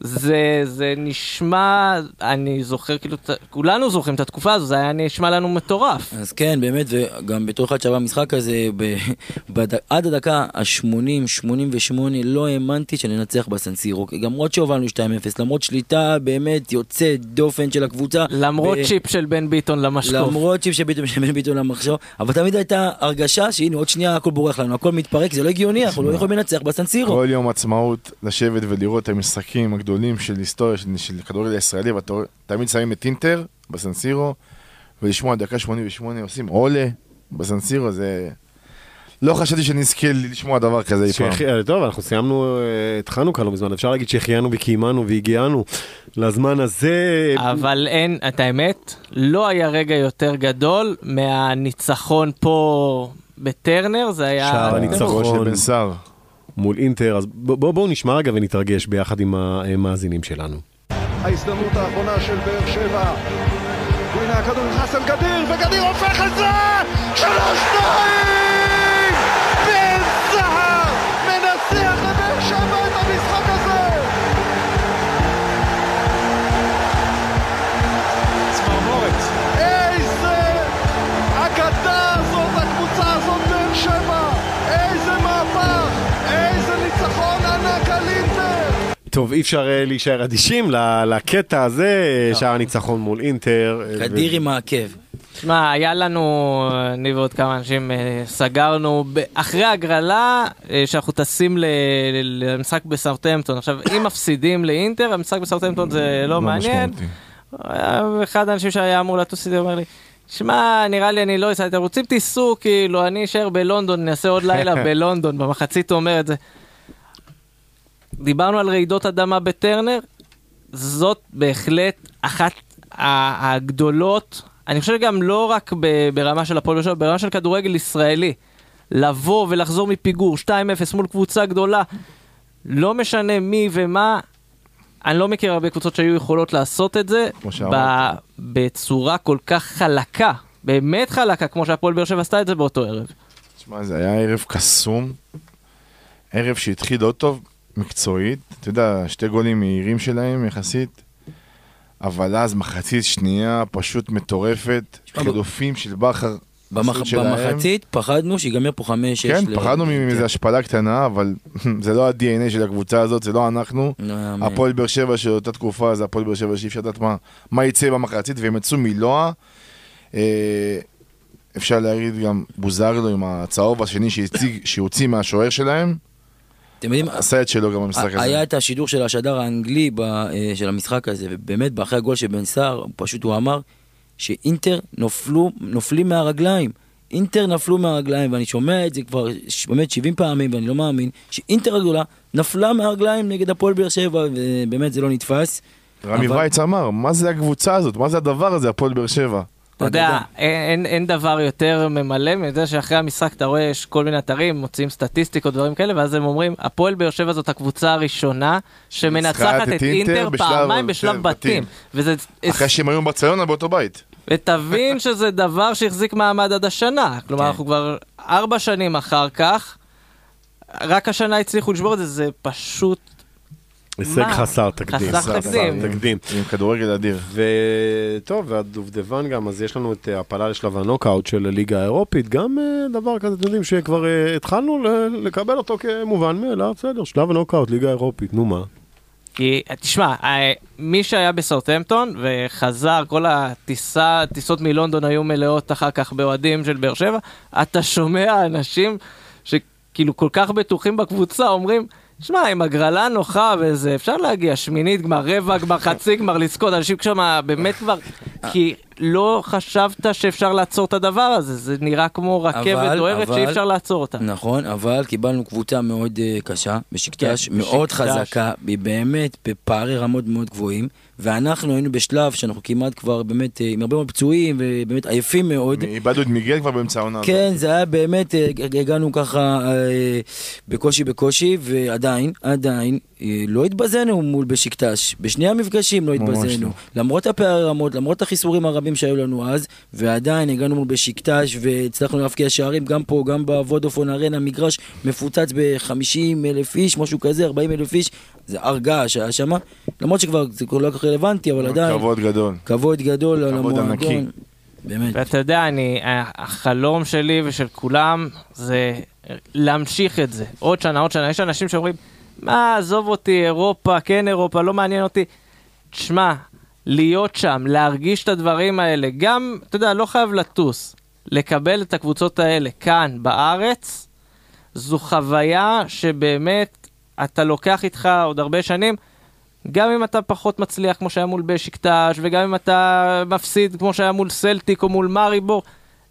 זה נשמע, אני זוכר, כאילו, כולנו זוכרים את התקופה הזו, זה היה נשמע לנו מטורף. אז כן, באמת, וגם בתור אחד שעבר המשחק הזה, עד הדקה ה-80-88 לא האמנתי שננצח בסן סירו, למרות שהובלנו 2-0, למרות שליטה באמת יוצאת דופן של הקבוצה. למרות צ'יפ של בן ביטון למשקוף. למרות צ'יפ של בן ביטון למשקוף, אבל תמיד הייתה הרגשה שהנה עוד שנייה הכל בורח לנו, הכל מתפרק, זה לא הגיוני, אנחנו לא יכולים לנצח בסן סירו. כל יום עצמאות לשבת ולראות את המשחקים הגדולים של היסטוריה, של כדורגל הישראלי, ותמיד שמים את אינטר בסנסירו, ולשמוע דקה 88 עושים עולה בסנסירו, זה... לא חשבתי שנזכה לשמוע דבר כזה פעם. טוב, אנחנו סיימנו, התחלנו כאן לא מזמן, אפשר להגיד שהחיינו וקיימנו והגיענו לזמן הזה. אבל אין, את האמת, לא היה רגע יותר גדול מהניצחון פה בטרנר, זה היה... שער הניצחון של בן סער. מול אינטר, אז בואו נשמע רגע ונתרגש ביחד עם המאזינים שלנו. ההזדמנות האחרונה של באר שבע, הנה הכדור נכנס אל גדיר, וגדיר הופך את זה! 3-2! בן סהר מנצח לבאר שבע את המשחק הזה! טוב, אי אפשר להישאר אדישים לקטע הזה, שער הניצחון מול אינטר. חדיר עם העקב. תשמע, היה לנו, אני ועוד כמה אנשים, סגרנו אחרי הגרלה, שאנחנו טסים למשחק בסאות'המפטון. עכשיו, אם מפסידים לאינטר, המשחק בסאות'המפטון זה לא מעניין. אחד האנשים שהיה אמור לטוס איתי אומר לי, שמע, נראה לי אני לא אעשה, אתם רוצים תיסעו, כאילו, אני אשאר בלונדון, נעשה עוד לילה בלונדון, במחצית אומר את זה. דיברנו על רעידות אדמה בטרנר, זאת בהחלט אחת הגדולות, אני חושב גם לא רק ברמה של הפועל, ברמה של כדורגל ישראלי, לבוא ולחזור מפיגור 2-0 מול קבוצה גדולה, לא משנה מי ומה, אני לא מכיר הרבה קבוצות שהיו יכולות לעשות את זה, בצורה כל כך חלקה, באמת חלקה, כמו שהפועל באר שבע עשתה את זה באותו ערב. תשמע, זה היה ערב קסום, ערב שהתחיל לא טוב, מקצועית, אתה יודע, שתי גולים מהירים שלהם יחסית, אבל אז מחצית שנייה פשוט מטורפת, חילופים של בחר שלהם. במחצית פחדנו שיגמר פה 5-6. כן, פחדנו מזה השפלה קטנה, אבל זה לא ה-DNA של הקבוצה הזאת, זה לא אנחנו. הפועל באר שבע של אותה תקופה, זה הפועל באר שבע שאי אפשר לדעת מה יצא במחצית, והם יצאו מלואה. אפשר להגיד גם בוזגלו עם הצהוב השני שהוציא מהשוער שלהם. עשה את שלו גם במשחק הזה. היה את השידור של השדר האנגלי של המשחק הזה, ובאמת באחרי הגול שבן סער, פשוט הוא אמר שאינטר נופלים מהרגליים. אינטר נפלו מהרגליים, ואני שומע את זה כבר באמת 70 פעמים, ואני לא מאמין, שאינטר הגדולה נפלה מהרגליים נגד הפועל באר שבע, ובאמת זה לא נתפס. רמי וייץ אמר, מה זה הקבוצה הזאת? מה זה הדבר הזה, הפועל באר שבע? אתה יודע, אין דבר יותר ממלא מזה שאחרי המשחק אתה רואה יש כל מיני אתרים, מוצאים סטטיסטיקות, דברים כאלה, ואז הם אומרים, הפועל באר שבע זאת הקבוצה הראשונה שמנצחת את אינטר פעמיים בשלב בתים. אחרי שהם היו ברצלונה באותו בית. ותבין שזה דבר שהחזיק מעמד עד השנה. כלומר, אנחנו כבר 4 שנים אחר כך, רק השנה הצליחו לשבור את זה, זה פשוט... הישג חסר תקדים. חסר תקדים. עם כדורגל אדיר. וטוב, והדובדבן גם, אז יש לנו את הפעלה לשלב הנוקאוט של הליגה האירופית, גם דבר כזה, אתם יודעים, שכבר התחלנו לקבל אותו כמובן מאליו, בסדר, שלב הנוקאוט, ליגה האירופית, נו מה? כי, תשמע, מי שהיה בסאות'המפטון וחזר, כל הטיסות מלונדון היו מלאות אחר כך באוהדים של באר שבע, אתה שומע אנשים שכאילו כל כך בטוחים בקבוצה, אומרים, שמע, עם הגרלה נוחה וזה, אפשר להגיע שמינית, גמר רבע, גמר חצי, גמר לזכות, אנשים כשמה, באמת כבר, כי לא חשבת שאפשר לעצור את הדבר הזה, זה נראה כמו רכבת דוהרת שאי אפשר לעצור אותה. נכון, אבל קיבלנו קבוצה מאוד קשה, בשקטש, מאוד חזקה, באמת בפערי רמות מאוד גבוהים, ואנחנו היינו בשלב שאנחנו כמעט כבר באמת עם הרבה מאוד פצועים ובאמת עייפים מאוד. איבדנו את מיגל כבר באמצע העונה. כן, זה היה באמת, הגענו ככה בקושי, ועדיין לא התבזנו מול בשקטש, בשני המפגשים לא התבזנו, למרות הפערי רמות, למרות החיסורים הרבים שהיו לנו אז, ועדיין הגענו מול בשקטש והצלחנו להפקיע שערים גם פה, גם בוודאפון ארנה, מגרש מפוצץ ב-50,000 איש, משהו כזה, 40,000 איש, זה הרגע שהיה שם, למרות שכבר זה כל כך רלוונטי, אבל עדיין כבוד גדול, כבוד גדול, כבוד ענקי באמת. ואתה יודע, החלום שלי ושל כולם זה להמשיך את זה עוד שנה. יש אנשים שאומרים, מה, עזוב אותי, אירופה, כן אירופה, לא מעניין אותי. תשמע, להיות שם, להרגיש את הדברים האלה, גם, אתה יודע, לא חייב לטוס, לקבל את הקבוצות האלה כאן בארץ, זו חוויה שבאמת אתה לוקח איתך עוד הרבה שנים, גם אם אתה פחות מצליח כמו שהיה מול בשיקטש, וגם אם אתה מפסיד כמו שהיה מול סלטיק או מול מריבור,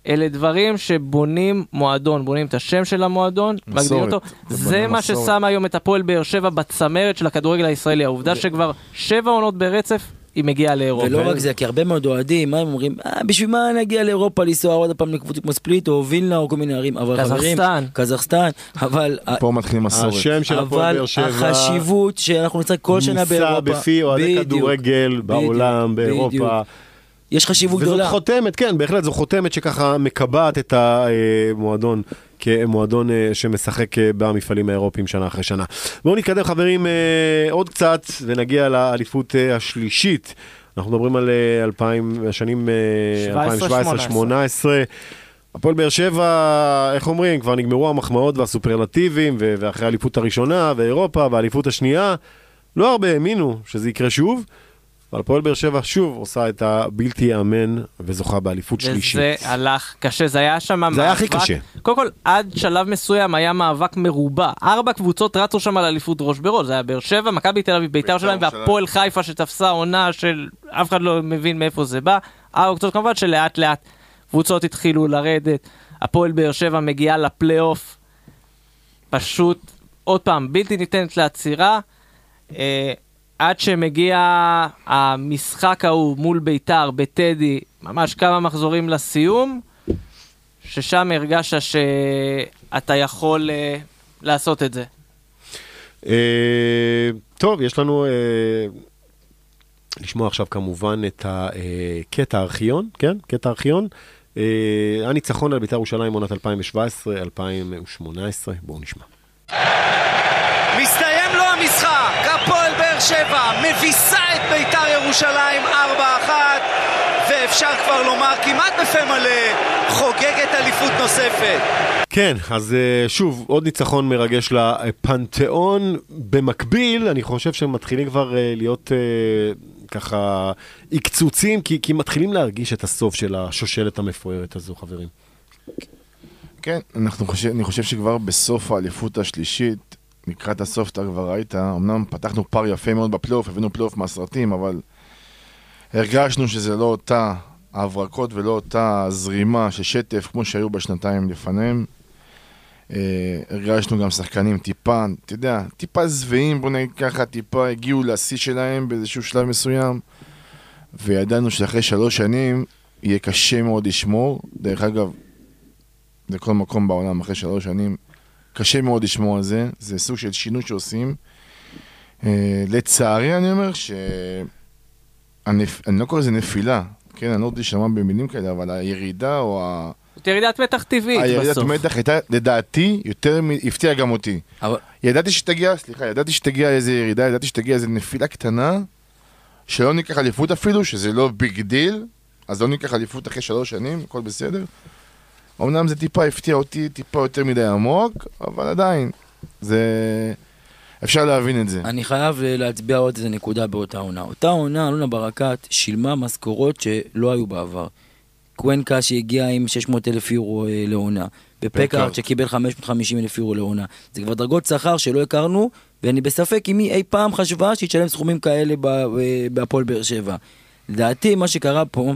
אלה דברים שבונים מועדון, בונים את השם של המועדון, מגדירים אותו. זה מה ששם היום את הפועל באר שבע בצמרת של הכדורגל הישראלי, העובדה שכבר 7 עונות ברצף, היא מגיעה לאירופה. ולא רק זה, כי הרבה מאוד אוהדים, מה הם אומרים? בשביל מה נגיע לאירופה, לנסוע עוד הפעם לקבוצות כמו ספליט, או וילנה, או כל מיני ערים, אבל חברים, קזחסטן, אבל... פה מתחילים מסורת. השם של הפועל באר שבע... אבל החשיבות שאנחנו נצטרך כל שנה באירופה... נמצא בפי אוהדי כדורגל בעולם, באירופה. יש חשיבות גדולה. וזאת חותמת, כן, בהחלט, זו חותמת שככה מקבעת את המועדון. כמועדון שמשחק במפעלים האירופיים שנה אחרי שנה. בואו נתקדם חברים עוד קצת ונגיע לאליפות השלישית. אנחנו מדברים על 2017-2018. הפועל באר שבע, איך אומרים, כבר נגמרו המחמאות והסופרלטיבים, ואחרי האליפות הראשונה ואירופה והאליפות השנייה, לא הרבה האמינו שזה יקרה שוב, אבל הפועל באר שבע שוב עושה את הבלתי אמן וזוכה באליפות שלישית. וזה הלך קשה, זה היה שם מאבק. זה היה הכי קשה. קודם כל, עד שלב מסוים היה מאבק מרובה. 4 קבוצות רצו שם על אליפות ראש בראש. זה היה באר שבע, מכבי תל אביב, בית"ר שלהם, והפועל חיפה שתפסה עונה של אף אחד לא מבין מאיפה זה בא. 4 קבוצות כמובן שלאט לאט קבוצות התחילו לרדת. הפועל באר שבע מגיעה לפלייאוף. פשוט, עוד פעם, בלתי ניתנת לעצירה. עד שמגיע המשחק ההוא מול ביתר, בטדי, ממש כמה מחזורים לסיום, ששם הרגשת שאתה יכול לעשות את זה. טוב, יש לנו לשמוע עכשיו כמובן את הקטע הארכיון, כן? קטע הארכיון. הניצחון על ביתר ירושלים עונת 2017-2018, בואו נשמע. מסתיים לו המשחק, הפועל באר שבע מביסה את ביתר ירושלים 4-1, ואפשר כבר לומר כמעט בפה מלא, חוגגת אליפות נוספת. כן, אז שוב, עוד ניצחון מרגש לפנתיאון. במקביל, אני חושב שהם מתחילים כבר להיות ככה עקצוצים, כי מתחילים להרגיש את הסוף של השושלת המפוארת הזו, חברים. כן, אני חושב שכבר בסוף האליפות השלישית, לקראת הסוף אתה כבר ראית, אמנם פתחנו פאר יפה מאוד בפלייאוף, הבאנו פלייאוף מהסרטים, אבל הרגשנו שזה לא אותה הברקות ולא אותה זרימה של שטף כמו שהיו בשנתיים לפניהם. הרגשנו גם שחקנים טיפה, אתה יודע, טיפה זוויים, בוא נגיד ככה, טיפה הגיעו לשיא שלהם באיזשהו שלב מסוים, וידענו שאחרי 3 שנים יהיה קשה מאוד לשמור. דרך אגב, בכל מקום בעולם אחרי 3 שנים קשה מאוד לשמוע על זה, זה סוג של שינוי שעושים. לצערי אני אומר אני לא קורא לזה נפילה, כן, אני לא יודע שמה במילים כאלה, אבל הירידה או ירידת מתח טבעית בסוף. הירידת מתח הייתה לדעתי יותר הפתיעה גם אותי. ידעתי שתגיע איזו ירידה, ידעתי שתגיע איזו נפילה קטנה, שלא ניקח אליפות אפילו, שזה לא ביג דיל, אז לא ניקח אליפות אחרי 3 שנים, הכל בסדר. אמנם זה טיפה הפתיע אותי, טיפה יותר מדי עמוק, אבל עדיין, זה אפשר להבין את זה. אני חייב להצביע עוד איזה נקודה באותה עונה. אותה עונה, אלונה ברקת שילמה משכורות שלא היו בעבר. קוונקה שהגיע עם 600,000 יורו לעונה, בפקארט שקיבל 550,000 יורו לעונה. זה כבר דרגות שכר שלא הכרנו, ואני בספק אם היא אי פעם חשבה שיתשלם סכומים כאלה בהפועל באר שבע. לדעתי, מה שקרה פה,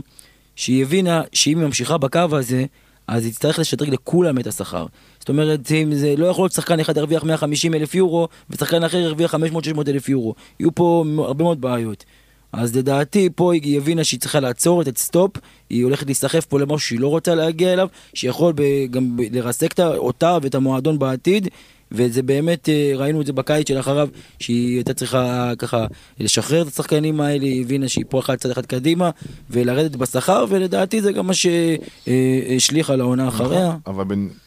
שהיא הבינה שאם היא ממשיכה בקו הזה, אז היא תצטרך לשדרג לכולם את השכר. זאת אומרת, זה לא יכול להיות שחקן אחד הרוויח 150,000 יורו, ושחקן אחר הרוויח 500,000-600,000 יורו. יהיו פה הרבה מאוד בעיות. אז לדעתי, פה היא הבינה שהיא צריכה לעצור את סטופ, היא הולכת להסחף פה למשהו שהיא לא רוצה להגיע אליו, שיכול גם לרסק אותה ואת המועדון בעתיד, וזה באמת, ראינו את זה בקיץ שלאחריו, שהיא הייתה צריכה ככה לשחרר את השחקנים האלה, היא הבינה שהיא פה אחת צד אחד קדימה, ולרדת בשכר, ולדעתי זה גם מה שהשליך על העונה אחריה. אבל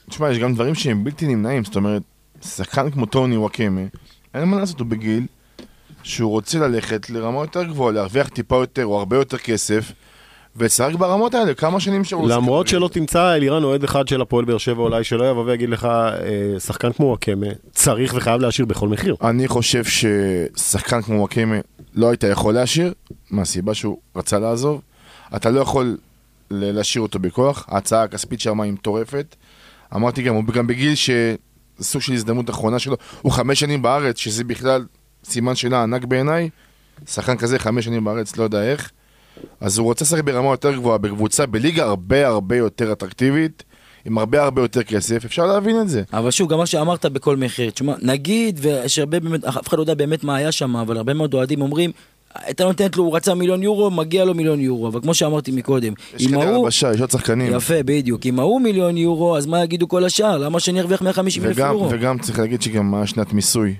תשמע, יש גם דברים שהם בלתי נמנעים, זאת אומרת, שחקן כמו טוני וואקמה, אין מה לעשות, הוא בגיל שהוא רוצה ללכת לרמה יותר גבוהה, להרוויח טיפה יותר או הרבה יותר כסף, וצרק ברמות האלה, כמה שנים שהוא למרות שלא תמצא אלירן אוהד אחד של הפועל באר שבע אולי שלא יבוא ויגיד לך שחקן כמו וואקמה צריך וחייב להשאיר בכל מחיר. אני חושב ששחקן כמו וואקמה לא היית יכול להשאיר, מהסיבה שהוא רצה לעזוב. אתה לא יכול להשאיר אותו בכוח, ההצעה הכספית שם היא מטורפת. אמרתי גם, הוא גם בגיל שסוג של הזדמנות האחרונה שלו, הוא 5 שנים בארץ, שזה בכלל סימן שלה ענק בעיניי. שחקן כזה 5 שנים בארץ, לא יודע איך. אז הוא רוצה לשחק ברמה יותר גבוהה, בקבוצה, בליגה הרבה הרבה יותר אטרקטיבית, עם הרבה הרבה יותר כסף, אפשר להבין את זה. אבל שוב, גם מה שאמרת בכל מחיר, תשמע, נגיד, ושהרבה באמת, אף אחד לא יודע באמת מה היה שם, אבל הרבה מאוד אוהדים אומרים, אתה נותנת לו, הוא רצה 1,000,000 יורו, מגיע לו 1,000,000 יורו, אבל כמו שאמרתי מקודם, יש כדי הרבשה, יש עוד שחקנים. יפה, בדיוק, אם הוא 1,000,000 יורו, אז מה יגידו כל השאר? למה שאני ארוויח 150,000 יורו? וגם צריך להגיד שגם שנת מיסוי.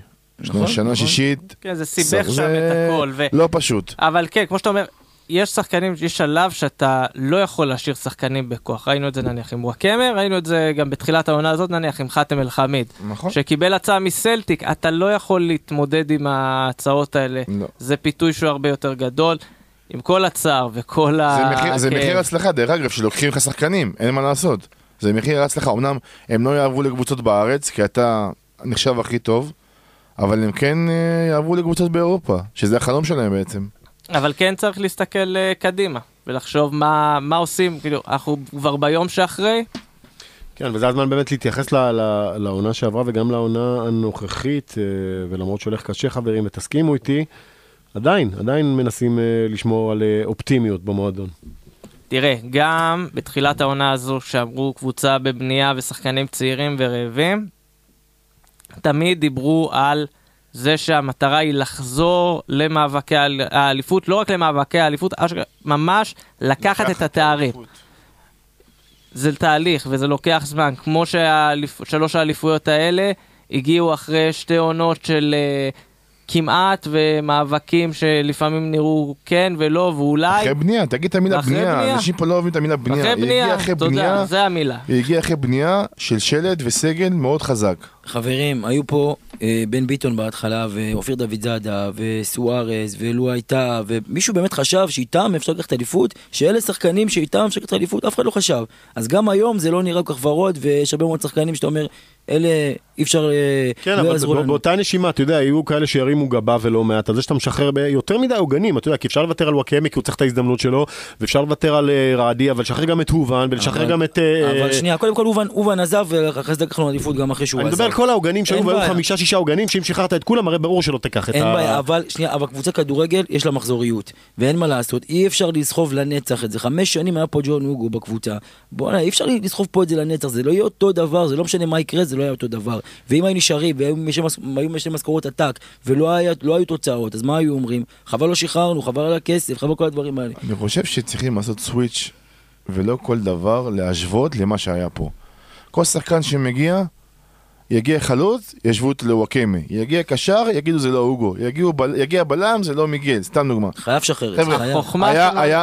שנה שישית. כן, זה סיבך שם את הכל. לא פשוט. אבל כן, כמו שאתה אומר, יש שחקנים, יש שלב שאתה לא יכול להשאיר שחקנים בכוח. ראינו את זה נניח עם וואקמה, ראינו את זה גם בתחילת העונה הזאת נניח עם חתם אל חמיד. נכון. שקיבל הצעה מסלטיק, אתה לא יכול להתמודד עם ההצעות האלה. לא. זה פיתוי שהוא הרבה יותר גדול, עם כל הצער וכל זה מחיר הצלחה, דרך אגב, שלוקחים לך שחקנים, אין מה לעשות. זה מחיר הצלחה, אמנם הם לא יעברו לקבוצות בארץ, כי אתה נחשב הכי טוב, אבל הם כן יעברו לקבוצות באירופה, שזה החלום שלהם בעצם. אבל כן צריך להסתכל קדימה, ולחשוב מה עושים, כאילו, אנחנו כבר ביום שאחרי. כן, וזה הזמן באמת להתייחס לעונה שעברה, וגם לעונה הנוכחית, ולמרות שהולך קשה, חברים, ותסכימו איתי, עדיין מנסים לשמור על אופטימיות במועדון. תראה, גם בתחילת העונה הזו, שעברו קבוצה בבנייה ושחקנים צעירים ורעבים, תמיד דיברו על זה שהמטרה היא לחזור למאבקי האליפות, לא רק למאבקי האליפות, ממש לקחת את התארים. זה תהליך וזה לוקח זמן, כמו ששלוש האליפויות האלה הגיעו אחרי שתי עונות של כמעט ומאבקים שלפעמים נראו כן ולא ואולי. אחרי בנייה, תגיד את המילה בנייה, אנשים פה לא אוהבים את המילה בנייה. אחרי בנייה, תודה, זה המילה. היא הגיעה אחרי בנייה של שלד וסגל מאוד חזק. חברים, היו פה בן ביטון בהתחלה, ואופיר דוד זאדה, וסוארז, ולו הייתה, ומישהו באמת חשב שאיתם אפשר לקחת אליפות, שאלה שחקנים שאיתם אפשר לקחת אליפות, אף אחד לא חשב. אז גם היום זה לא נראה כל כך ורוד, ויש הרבה מאוד שחקנים שאתה אומר, אלה אי אפשר... כן, אבל באותה נשימה, אתה יודע, היו כאלה שירימו גבה ולא מעט, אז זה שאתה משחרר ביותר מדי הוגנים, אתה יודע, כי אפשר לוותר על וואקמי, כי הוא צריך את ההזדמנות שלו, ואפשר לוותר על רעדי, אבל לשחרר גם את הובן, ולשחרר גם את... אבל שנייה, קודם כל הובן עזב, ואחרי זה לקחנו אליפות גם אחרי שהוא עזב. אני מדבר על כל ההוגנים שהיו והיו 5-6 הוגנים, שאם שחררת את כולם, הרי ברור שלא תיקח את ה... אין בעיה, אבל שנייה, אבל קבוצת כדורגל יש לה מחזוריות, ואין מה לעשות, אי אפשר לסחוב לנצח את זה. 5 שנים היה פה ג'ון הוגו בקבוצה. בוא, אי אפשר לסחוב פה את זה לנצח, זה לא יהיה אותו דבר, זה לא משנה מה יקרה, זה לא היה אותו דבר. ואם היו נשארים, והיו משלם משכורות עתק, ולא היו תוצאות, אז מה היו אומרים? חבל לא שחררנו, חבל על הכסף, חבל כל הדברים האלה. אני חושב שצריכים לעשות סוויץ' ולא כל דבר להשוות למה שהיה פה. כל שחקן שמגיע, יגיע חלוץ, ישבות לוואקמה. יגיע קשר, יגידו זה לא אוגו. יגיע בלם, זה לא מיגל. סתם דוגמה. חייב שחרר.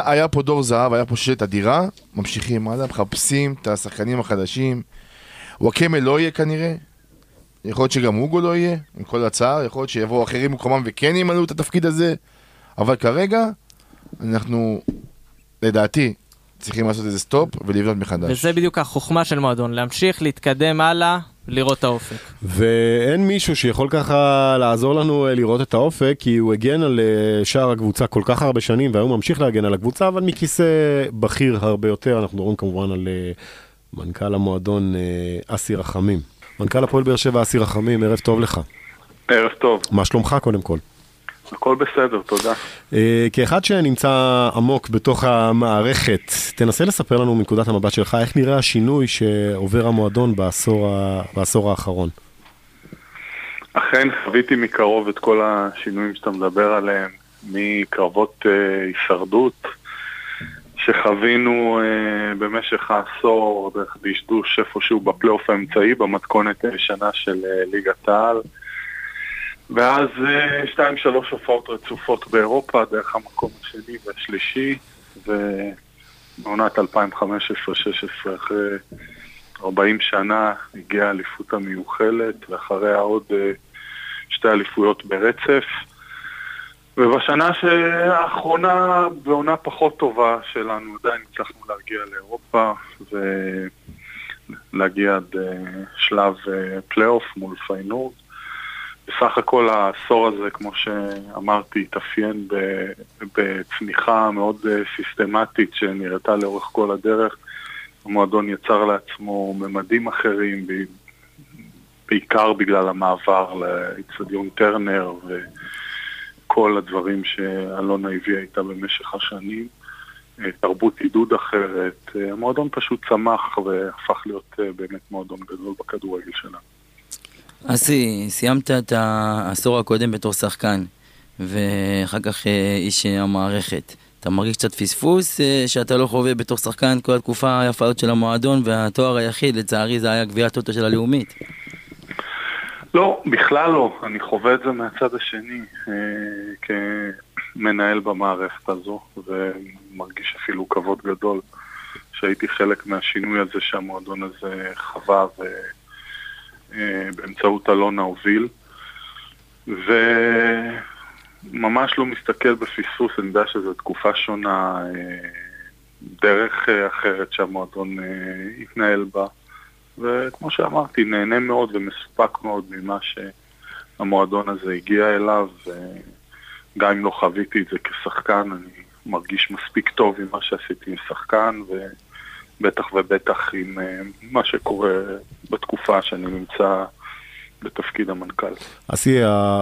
היה פה דור זהב, היה פה ששת אדירה, ממשיכים הלאה, מחפשים את השחקנים החדשים. וואקמה לא יהיה כנראה, יכול להיות שגם אוגו לא יהיה, עם כל הצער, יכול להיות שיבואו אחרים מקומם וכן ימלאו את התפקיד הזה, אבל כרגע אנחנו, לדעתי, צריכים לעשות איזה סטופ ולבנות מחדש. וזה בדיוק החוכמה של מועדון, להמשיך להתקדם הלאה, לראות את האופק. ואין מישהו שיכול ככה לעזור לנו לראות את האופק, כי הוא הגן על שער הקבוצה כל כך הרבה שנים, והיום ממשיך להגן על הקבוצה, אבל מכיסא בכיר הרבה יותר, אנחנו מדברים כמובן על... מנכ"ל המועדון אסי רחמים. מנכ"ל הפועל באר שבע אסי רחמים, ערב טוב לך. ערב טוב. מה שלומך קודם כל? הכל בסדר, תודה. כאחד שנמצא עמוק בתוך המערכת, תנסה לספר לנו מנקודת המבט שלך, איך נראה השינוי שעובר המועדון בעשור האחרון? אכן, חוויתי מקרוב את כל השינויים שאתה מדבר עליהם, מקרבות הישרדות, שחווינו במשך העשור דרך דשדוש איפשהו בפלייאוף האמצעי במתכונת שנה של ליגת העל, ואז 2-3 הופעות רצופות באירופה דרך המקום השני והשלישי, ובעונת 2015-16 אחרי 40 שנה הגיעה האליפות המיוחלת, ואחריה עוד 2 אליפויות ברצף. ובשנה האחרונה, בעונה פחות טובה שלנו, עדיין הצלחנו להגיע לאירופה ולהגיע עד שלב פלייאוף מול פיינורד. בסך הכל העשור הזה, כמו שאמרתי, התאפיין בצמיחה מאוד סיסטמטית שנראתה לאורך כל הדרך. המועדון יצר לעצמו ממדים אחרים, בעיקר בגלל המעבר לאצטדיון טרנר ו... כל הדברים שאלונה הביאה איתה במשך השנים, תרבות עידוד אחרת, המועדון פשוט צמח והפך להיות באמת מועדון גדול בכדורגל שלה. אסי, סיימת את העשור הקודם בתור שחקן, ואחר כך איש המערכת. אתה מרגיש קצת פספוס שאתה לא חווה בתור שחקן כל התקופה היפה של המועדון, והתואר היחיד לצערי זה היה גביעת הטוטו של הלאומית. לא, בכלל לא. אני חווה את זה מהצד השני כמנהל במערכת הזו, ומרגיש אפילו כבוד גדול שהייתי חלק מהשינוי הזה שהמועדון הזה חווה ובאמצעות אלונה הוביל, וממש לא מסתכל בפספוס. אני יודע שזו תקופה שונה, דרך אחרת שהמועדון התנהל בה, וכמו שאמרתי, נהנה מאוד ומסופק מאוד ממה המועדון הזה הגיע אליו, גם אם לא חוויתי את זה כשחקן, אני מרגיש מספיק טוב עם מה שעשיתי עם שחקן, ובטח ובטח עם מה שקורה בתקופה שאני נמצא בתפקיד המנכ"ל. אסי,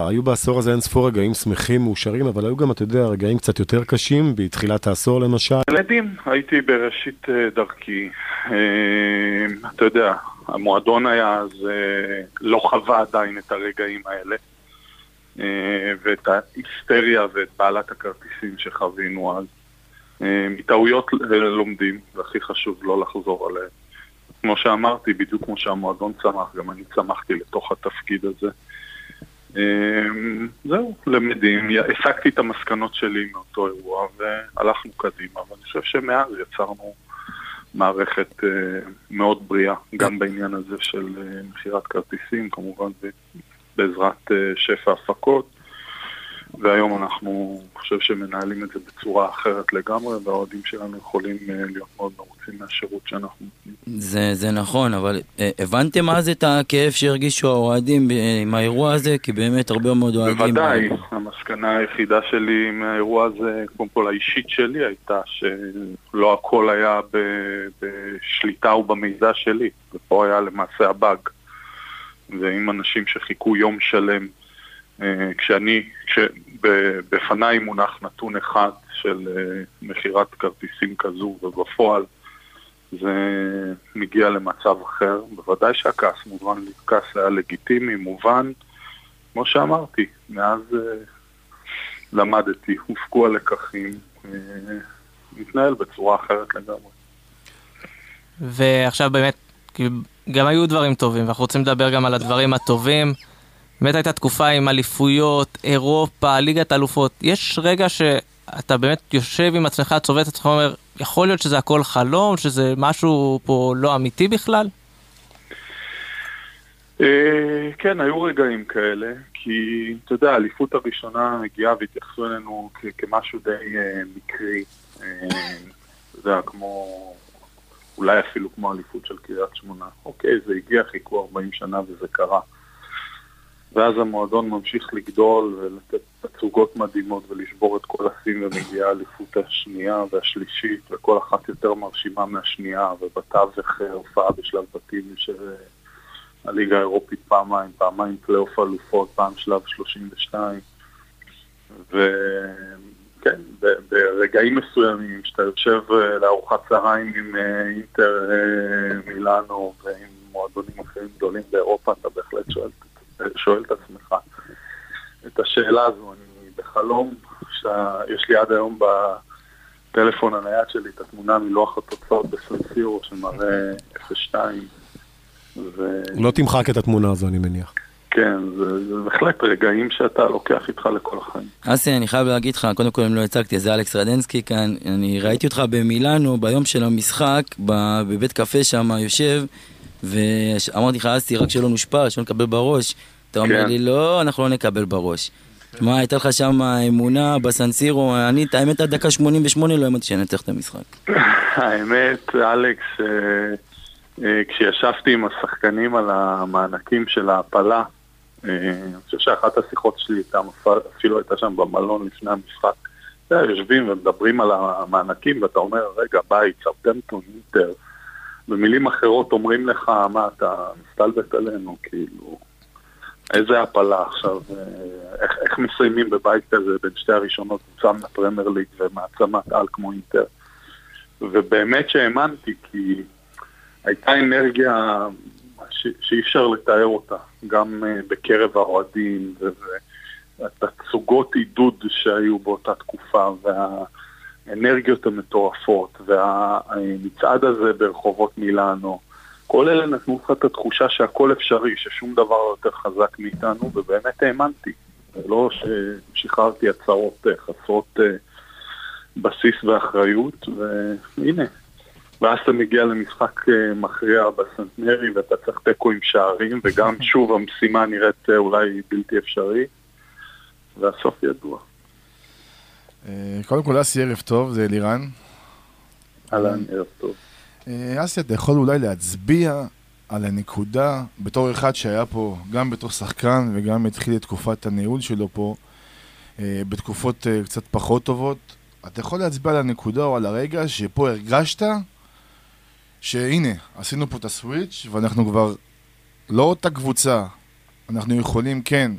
היו בעשור הזה אין ספור רגעים שמחים מאושרים, אבל היו גם, אתה יודע, רגעים קצת יותר קשים, בתחילת העשור למשל. ילדים, הייתי בראשית דרכי. אתה יודע, המועדון היה אז לא חווה עדיין את הרגעים האלה, ואת ההיסטריה ואת בעלת הכרטיסים שחווינו אז. מטעויות לומדים, והכי חשוב לא לחזור עליהם. כמו שאמרתי, בדיוק כמו שהמועדון צמח, גם אני צמחתי לתוך התפקיד הזה. זהו, למדים. עסקתי את המסקנות שלי מאותו אירוע, והלכנו קדימה. ואני חושב שמאז יצרנו מערכת מאוד בריאה, גם בעניין הזה של מחירת כרטיסים, כמובן בעזרת שפע הפקות. והיום אנחנו, אני חושב שמנהלים את זה בצורה אחרת לגמרי, והאוהדים שלנו יכולים להיות מאוד מרוצים מהשירות שאנחנו נותנים. זה נכון, אבל הבנתם אז את הכאב שהרגישו האוהדים עם האירוע הזה? כי באמת הרבה מאוד אוהדים... בוודאי, המסקנה היחידה שלי עם האירוע הזה, קודם כל האישית שלי, הייתה שלא הכל היה בשליטה ובמידע שלי, ופה היה למעשה הבאג. ועם אנשים שחיכו יום שלם, כשבפניי מונח נתון אחד של מחירת כרטיסים כזו, ובפועל זה מגיע למצב אחר. בוודאי שהכעס מובן, הכעס היה לגיטימי, מובן. כמו שאמרתי, מאז למדתי, הופקו הלקחים, מתנהל בצורה אחרת לגמרי. ועכשיו באמת גם היו דברים טובים, ואנחנו רוצים לדבר גם על הדברים הטובים. באמת הייתה תקופה עם אליפויות, אירופה, ליגת אלופות. יש רגע שאתה באמת יושב עם עצמך, צובט את עצמך, אומר, יכול להיות שזה הכל חלום, שזה משהו פה לא אמיתי בכלל? כן, היו רגעים כאלה, כי אתה יודע, האליפות הראשונה הגיעה והתייחסו אלינו כמשהו די מקרי, אתה יודע, כמו... אולי אפילו כמו אליפות של קריית שמונה. אוקיי, זה הגיע, חיכו 40 שנה וזה קרה. ואז המועדון ממשיך לגדול ולתת תצוגות מדהימות ולשבור את כל הסין, ומגיעה האליפות השנייה והשלישית, וכל אחת יותר מרשימה מהשנייה, ובתווך הופעה בשלב בתים של הליגה האירופית פעמיים, פעמיים פלייאוף אלופות, פעם שלב 32. כן, ברגעים מסוימים, שאתה יושב לארוחת צהריים עם אינטר מילאנו ועם מועדונים אחרים גדולים באירופה, אתה בהחלט שואל את עצמך את השאלה הזו. אני בחלום, יש לי עד היום בטלפון הנייד שלי את התמונה מלוח התוצאות בסנסירו שמראה 0-2. לא תמחק את התמונה הזו, אני מניח. כן, זה בהחלט רגעים שאתה לוקח איתך לכל החיים. אסי, אני חייב להגיד לך, קודם כל אם לא הצגתי, זה אלכס רדינסקי כאן, אני ראיתי אותך במילאנו ביום של המשחק, בבית קפה שם יושב, ואמרתי לך, אסי, רק שלא נושפע, שלא נקבל בראש. אתה אומר לי, לא, אנחנו לא נקבל בראש. מה, הייתה לך שם אמונה בסנסירו, אני את האמת עד דקה 88 לא אמרתי שנצח את המשחק. האמת, אלכס... כשישבתי עם השחקנים על המענקים של ההפלה, אני חושב שאחת השיחות שלי אפילו הייתה שם במלון לפני המשחק, יושבים ומדברים על המענקים ואתה אומר, רגע, ביי, צרפטמפטון, אינטר, במילים אחרות אומרים לך, מה, אתה מסתלבט עלינו, כאילו, איזה הפלה עכשיו, איך מסיימים בבית כזה בין שתי הראשונות, צמא פרמייר ליג ומעצמת על כמו אינטר, ובאמת שהאמנתי, כי הייתה אנרגיה שאי אפשר לתאר אותה, גם בקרב האוהדים, והתצוגות עידוד שהיו באותה תקופה, והאנרגיות המטורפות, והמצעד הזה ברחובות מילאנו, כל אלה נתנו לך את התחושה שהכל אפשרי, ששום דבר יותר חזק מאיתנו, ובאמת האמנתי, לא ששחררתי הצהרות חסרות בסיס ואחריות, והנה. ואז אתה מגיע למשחק מכריע בסנטנרי, ואתה צריך תקו עם שערים, וגם שוב המשימה נראית אולי בלתי אפשרי, והסוף ידוע. קודם כל, אסי, ערב טוב, זה אלירן. אהלן, ערב טוב. אסי, אתה יכול אולי להצביע על הנקודה, בתור אחד שהיה פה, גם בתור שחקן וגם התחיל את תקופת הניהול שלו פה, בתקופות קצת פחות טובות, אתה יכול להצביע על הנקודה או על הרגע שפה הרגשת שהנה, עשינו פה את הסוויץ' ואנחנו כבר לא אותה קבוצה, אנחנו יכולים כן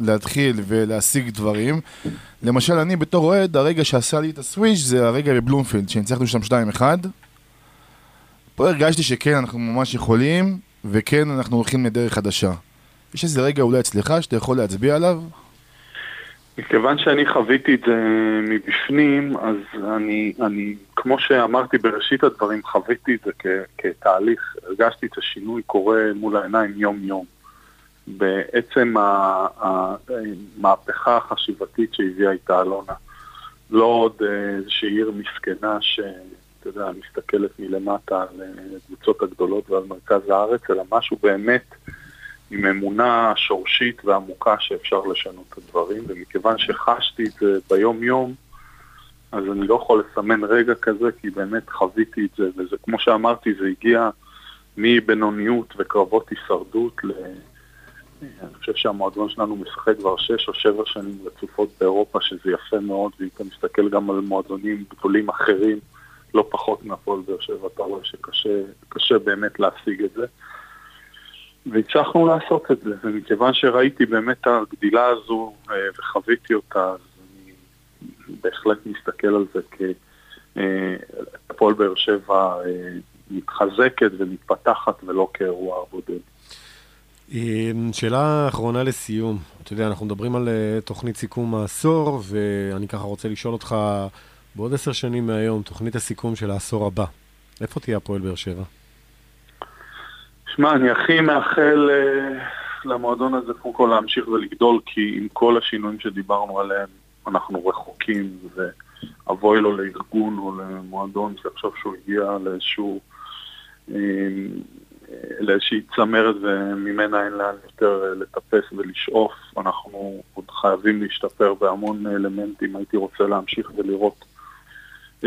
להתחיל ולהשיג דברים. למשל, אני בתור אוהד, הרגע שעשה לי את הסוויץ' זה הרגע בבלומפילד, שנצחנו שם 2-1. פה הרגשתי שכן, אנחנו ממש יכולים, וכן, אנחנו הולכים לדרך חדשה. יש איזה רגע אולי אצלך שאתה יכול להצביע עליו? מכיוון שאני חוויתי את זה מבפנים, אז אני כמו שאמרתי בראשית הדברים, חוויתי את זה כתהליך, הרגשתי את השינוי קורה מול העיניים יום-יום. בעצם המהפכה החשיבתית שהביאה איתה אלונה, לא עוד איזושהי עיר מסכנה שאתה יודע, מסתכלת מלמטה על קבוצות הגדולות ועל מרכז הארץ, אלא משהו באמת עם אמונה שורשית ועמוקה שאפשר לשנות את הדברים, ומכיוון שחשתי את זה ביום יום, אז אני לא יכול לסמן רגע כזה, כי באמת חוויתי את זה, וזה כמו שאמרתי, זה הגיע מבינוניות וקרבות הישרדות אני חושב שהמועדון שלנו משחק כבר 6 או 7 שנים רצופות באירופה, שזה יפה מאוד, ואם אתה מסתכל גם על מועדונים גדולים אחרים, לא פחות מהפועל באר שבע, אתה רואה שקשה באמת להשיג את זה. והצלחנו לעשות את זה, ומכיוון שראיתי באמת הגדילה הזו וחוויתי אותה, אז אני בהחלט מסתכל על זה כפועל באר שבע מתחזקת ומתפתחת ולא כאירוע בודד. שאלה אחרונה לסיום, אתה יודע, אנחנו מדברים על תוכנית סיכום העשור, ואני ככה רוצה לשאול אותך בעוד 10 שנים מהיום, תוכנית הסיכום של העשור הבא, איפה תהיה הפועל באר שבע? שמע, אני הכי מאחל למועדון הזה קודם כל להמשיך ולגדול, כי עם כל השינויים שדיברנו עליהם אנחנו רחוקים, ואבוי לו לארגון או למועדון שעכשיו שהוא הגיע לאיזשהו לאיזושהי צמרת וממנה אין לאן יותר לטפס ולשאוף. אנחנו עוד חייבים להשתפר בהמון אלמנטים, הייתי רוצה להמשיך ולראות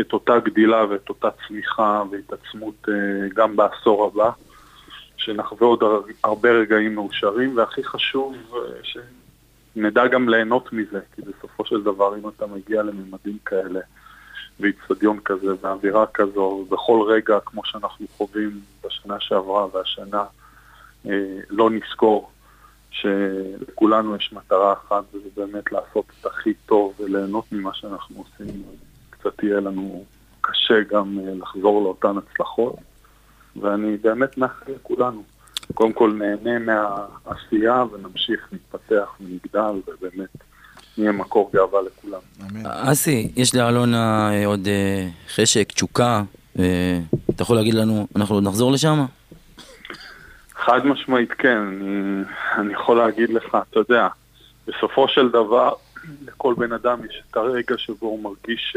את אותה גדילה ואת אותה צמיחה והתעצמות גם בעשור הבא, שנחווה עוד הרבה רגעים מאושרים, והכי חשוב שנדע גם ליהנות מזה, כי בסופו של דבר אם אתה מגיע לממדים כאלה ואיצטדיון כזה, באווירה כזו, בכל רגע, כמו שאנחנו חווים בשנה שעברה והשנה, לא נזכור שלכולנו יש מטרה אחת, וזה באמת לעשות את הכי טוב וליהנות ממה שאנחנו עושים. קצת יהיה לנו קשה גם לחזור לאותן הצלחות, ואני באמת מאחל לכולנו. קודם כל נהנה מהעשייה ונמשיך, נתפתח, נגדל, ובאמת נהיה מקור גאווה לכולם. אסי, יש לאלונה עוד חשק, תשוקה, אתה יכול להגיד לנו, אנחנו עוד נחזור לשם? חד משמעית כן, אני יכול להגיד לך, אתה יודע, בסופו של דבר, לכל בן אדם יש את הרגע שבו הוא מרגיש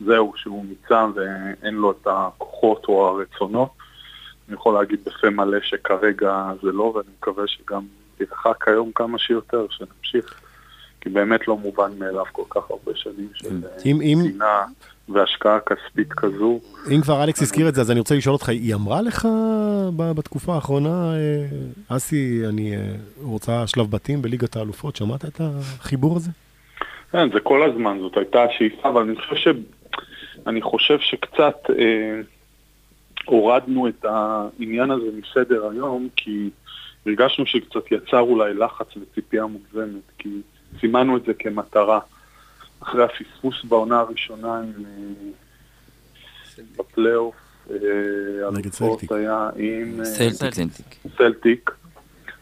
זהו, שהוא מיצה ואין לו את הכוחות או הרצונות, אני יכול להגיד בפה מלא שכרגע זה לא, ואני מקווה שגם תרחק היום כמה שיותר, שנמשיך, כי באמת לא מובן מאליו כל כך הרבה שנים של מדינה והשקעה כספית כזו. אם כבר אלכס הזכיר את זה, אז אני רוצה לשאול אותך, היא אמרה לך בתקופה האחרונה, אסי, אני רוצה שלב בתים בליגת האלופות, שמעת את החיבור הזה? כן, זה כל הזמן, זאת הייתה השאיפה, אבל אני חושב שקצת הורדנו את העניין הזה מסדר היום, כי הרגשנו שקצת יצר אולי לחץ וציפייה מוגזמת, כי סימנו את זה כמטרה. אחרי הפספוס בעונה הראשונה בפלייאוף, נגד סלטיק. היה עם סלטיק.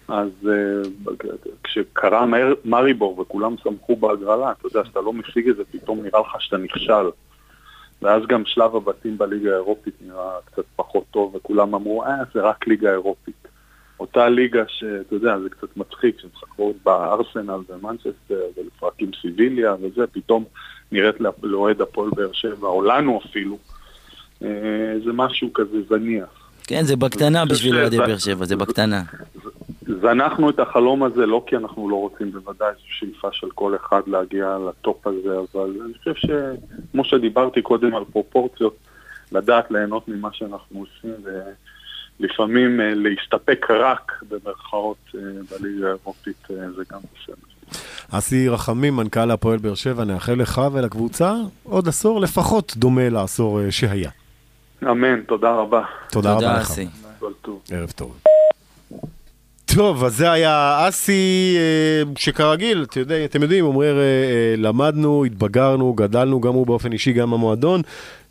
אז כשקרה מריבור וכולם סמכו בהגרלה, אתה יודע, שאתה לא משיג את זה, פתאום נראה לך שאתה נכשל. ואז גם שלב הבתים בליגה האירופית נראה קצת פחות טוב, וכולם אמרו, זה רק ליגה אירופית. אותה ליגה שאתה יודע, זה קצת מצחיק, שמשחקות בארסנל ומנצ'סטר ולפרקים סיביליה וזה, פתאום נראית לאוהד הפועל באר שבע, או לנו אפילו, זה משהו כזה זניח. כן, זה בקטנה בשביל אוהדי באר שבע, זה בקטנה. זנחנו את החלום הזה, לא כי אנחנו לא רוצים, בוודאי זו שאיפה של כל אחד להגיע לטופ הזה, אבל אני חושב שכמו שדיברתי קודם על פרופורציות, לדעת ליהנות ממה שאנחנו עושים לפעמים להסתפק רק במרכאות בליגה האירופית זה גם בסדר. אסי רחמים, מנכ"ל הפועל באר שבע, נאחל לך ולקבוצה עוד עשור לפחות דומה לעשור שהיה. אמן, תודה רבה. תודה רבה לך. כל טוב. ערב טוב. טוב, אז זה היה אסי, שכרגיל, אתם יודעים, אומר, למדנו, התבגרנו, גדלנו, גם הוא באופן אישי, גם המועדון.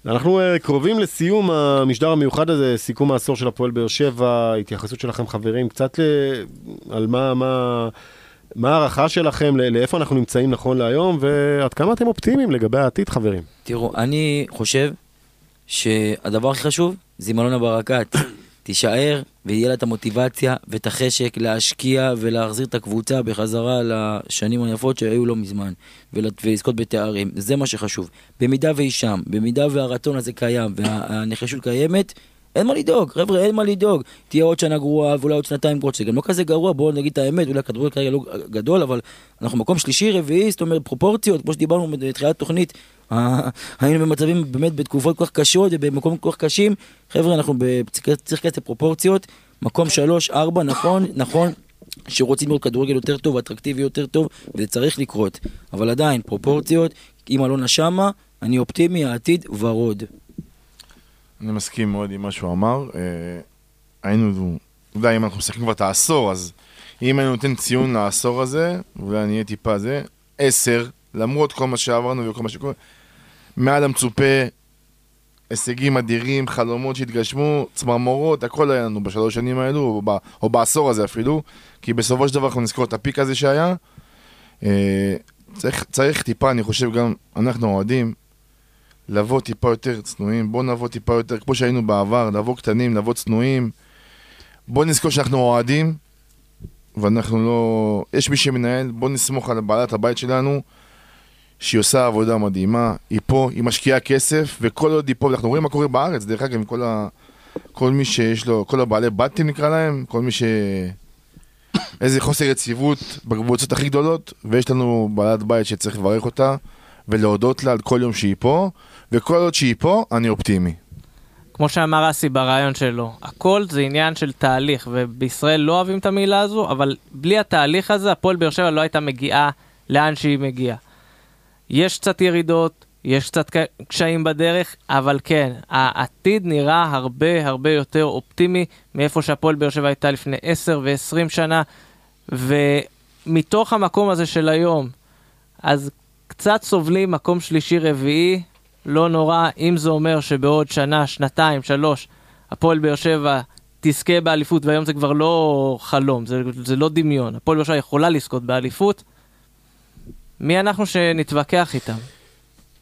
אנחנו קרובים לסיום המשדר המיוחד הזה, סיכום העשור של הפועל באר שבע, התייחסות שלכם חברים, קצת על מה הערכה שלכם, לאיפה אנחנו נמצאים נכון להיום, ועד כמה אתם אופטימיים לגבי העתיד, חברים? תראו, אני חושב שהדבר הכי חשוב זה עם אלונה ברקת. תישאר ויהיה לה את המוטיבציה ואת החשק להשקיע ולהחזיר את הקבוצה בחזרה לשנים היפות שהיו לא מזמן, ולזכות בתארים, זה מה שחשוב. במידה והיא שם, במידה והרצון הזה קיים והנחישות קיימת, אין מה לדאוג, חבר'ה, אין מה לדאוג. תהיה עוד שנה גרועה ואולי עוד שנתיים גרועה, שגם לא כזה גרוע, בואו נגיד את האמת, אולי הכדורגל כרגע לא גדול, אבל אנחנו מקום שלישי, רביעי, זאת אומרת פרופורציות, כמו שדיברנו בתחילת תוכנית, היינו במצבים באמת בתקופות כל כך קשות ובמקום כל כך קשים, חבר'ה, אנחנו צריך כסף פרופורציות, מקום 3-4, נכון, שרוצים לראות כדורגל יותר טוב, אטרקטיבי יותר טוב, וזה צריך לקרות, אבל עדיין, פרופורציות, אם אלונה שמה, אני אופטימי, העתיד ורוד. אני מסכים מאוד עם מה שהוא אמר, היינו, אולי אם אנחנו מסכים כבר את העשור, אז אם אני נותן ציון לעשור הזה, אולי אני אהיה טיפה זה, 10, למרות כל מה שעברנו וכל מה שקורה, מעל המצופה, הישגים אדירים, חלומות שהתגשמו, צמרמורות, הכל היה לנו בשלוש שנים האלו, או בעשור הזה אפילו, כי בסופו של דבר אנחנו נזכור את הפיק הזה שהיה, צריך טיפה, אני חושב גם, אנחנו אוהדים, לבוא טיפה יותר צנועים, בוא נבוא טיפה יותר, כמו שהיינו בעבר, לבוא קטנים, לבוא צנועים, בוא נזכור שאנחנו אוהדים, ואנחנו לא, יש מי שמנהל, בוא נסמוך על בעלת הבית שלנו, שהיא עושה עבודה מדהימה, היא פה, היא משקיעה כסף, וכל עוד היא פה, אנחנו רואים מה קורה בארץ, דרך אגב, עם כל מי שיש לו, כל הבעלי בתים נקרא להם, כל מי ש... איזה חוסר יציבות בקבוצות הכי גדולות, ויש לנו בעלת בית שצריך לברך אותה, ולהודות לה על כל יום שהיא פה, וכל עוד שהיא פה, אני אופטימי. כמו שאמר אסי ברעיון שלו, הכל זה עניין של תהליך, ובישראל לא אוהבים את המילה הזו, אבל בלי התהליך הזה, הפועל באר שבע לא הייתה מגיעה לאן שהיא מגיעה. יש קצת ירידות, יש קצת קשיים בדרך, אבל כן, העתיד נראה הרבה הרבה יותר אופטימי, מאיפה שהפועל באר שבע הייתה לפני 10 ו-20 שנה, ומתוך המקום הזה של היום, אז קצת סובלים, מקום שלישי רביעי, לא נורא, אם זה אומר שבעוד שנה, שנתיים, 3, הפועל באר שבע תזכה באליפות, והיום זה כבר לא חלום, זה לא דמיון, הפועל באר שבע יכולה לזכות באליפות, מי אנחנו שנתווכח איתם?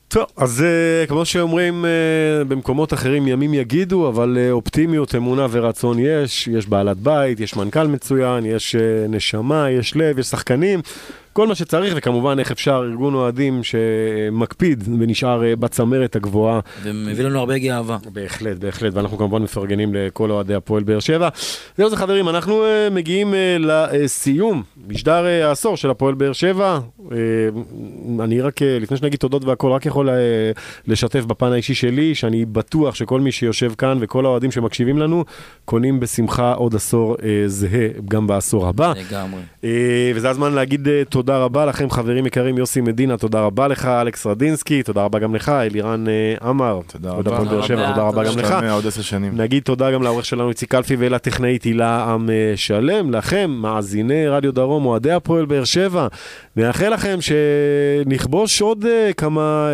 טוב, אז כמו שאומרים במקומות אחרים, ימים יגידו, אבל אופטימיות, אמונה ורצון יש, יש בעלת בית, יש מנכ"ל מצוין, יש נשמה, יש לב, יש שחקנים, כל מה שצריך, וכמובן איך אפשר ארגון אוהדים שמקפיד ונשאר בצמרת הגבוהה. ומביא לנו הרבה גאווה. בהחלט, בהחלט, ואנחנו כמובן מפרגנים לכל אוהדי הפועל באר שבע. זהו זה חברים, אנחנו מגיעים לסיום, משדר העשור של הפועל באר שבע. אני רק, לפני שנגיד תודות והכל, רק יכול לשתף בפן האישי שלי, שאני בטוח שכל מי שיושב כאן וכל האוהדים שמקשיבים לנו, קונים בשמחה עוד עשור זהה גם בעשור הבא. לגמרי. וזה הזמן להגיד תודה. תודה רבה לכם חברים יקרים, יוסי מדינה, תודה רבה לך, אלכס רדינסקי, תודה רבה גם לך, אלירן אמר, תודה רבה, תודה רבה גם לך, נגיד תודה גם לעורך שלנו יצי קלפי ולטכנאית הילה עם שלם, לכם מאזיני רדיו דרום, מועדי הפועל באר שבע, נאחל לכם שנכבוש עוד כמה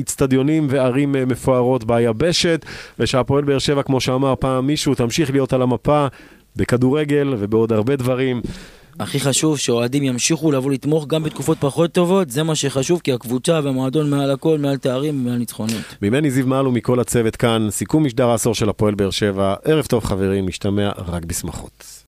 אצטדיונים וערים מפוארות ביבשת, ושהפועל באר שבע כמו שאמר פעם מישהו, תמשיך להיות על המפה בכדורגל ובעוד הרבה דברים, הכי חשוב שאוהדים ימשיכו לבוא לתמוך גם בתקופות פחות טובות, זה מה שחשוב, כי הקבוצה והמועדון מעל הכל, מעל תארים ומעל ניצחונות. ממני זיו מעלו מכל הצוות כאן, סיכום משדר העשור של הפועל באר שבע, ערב טוב חברים, משתמע רק בשמחות.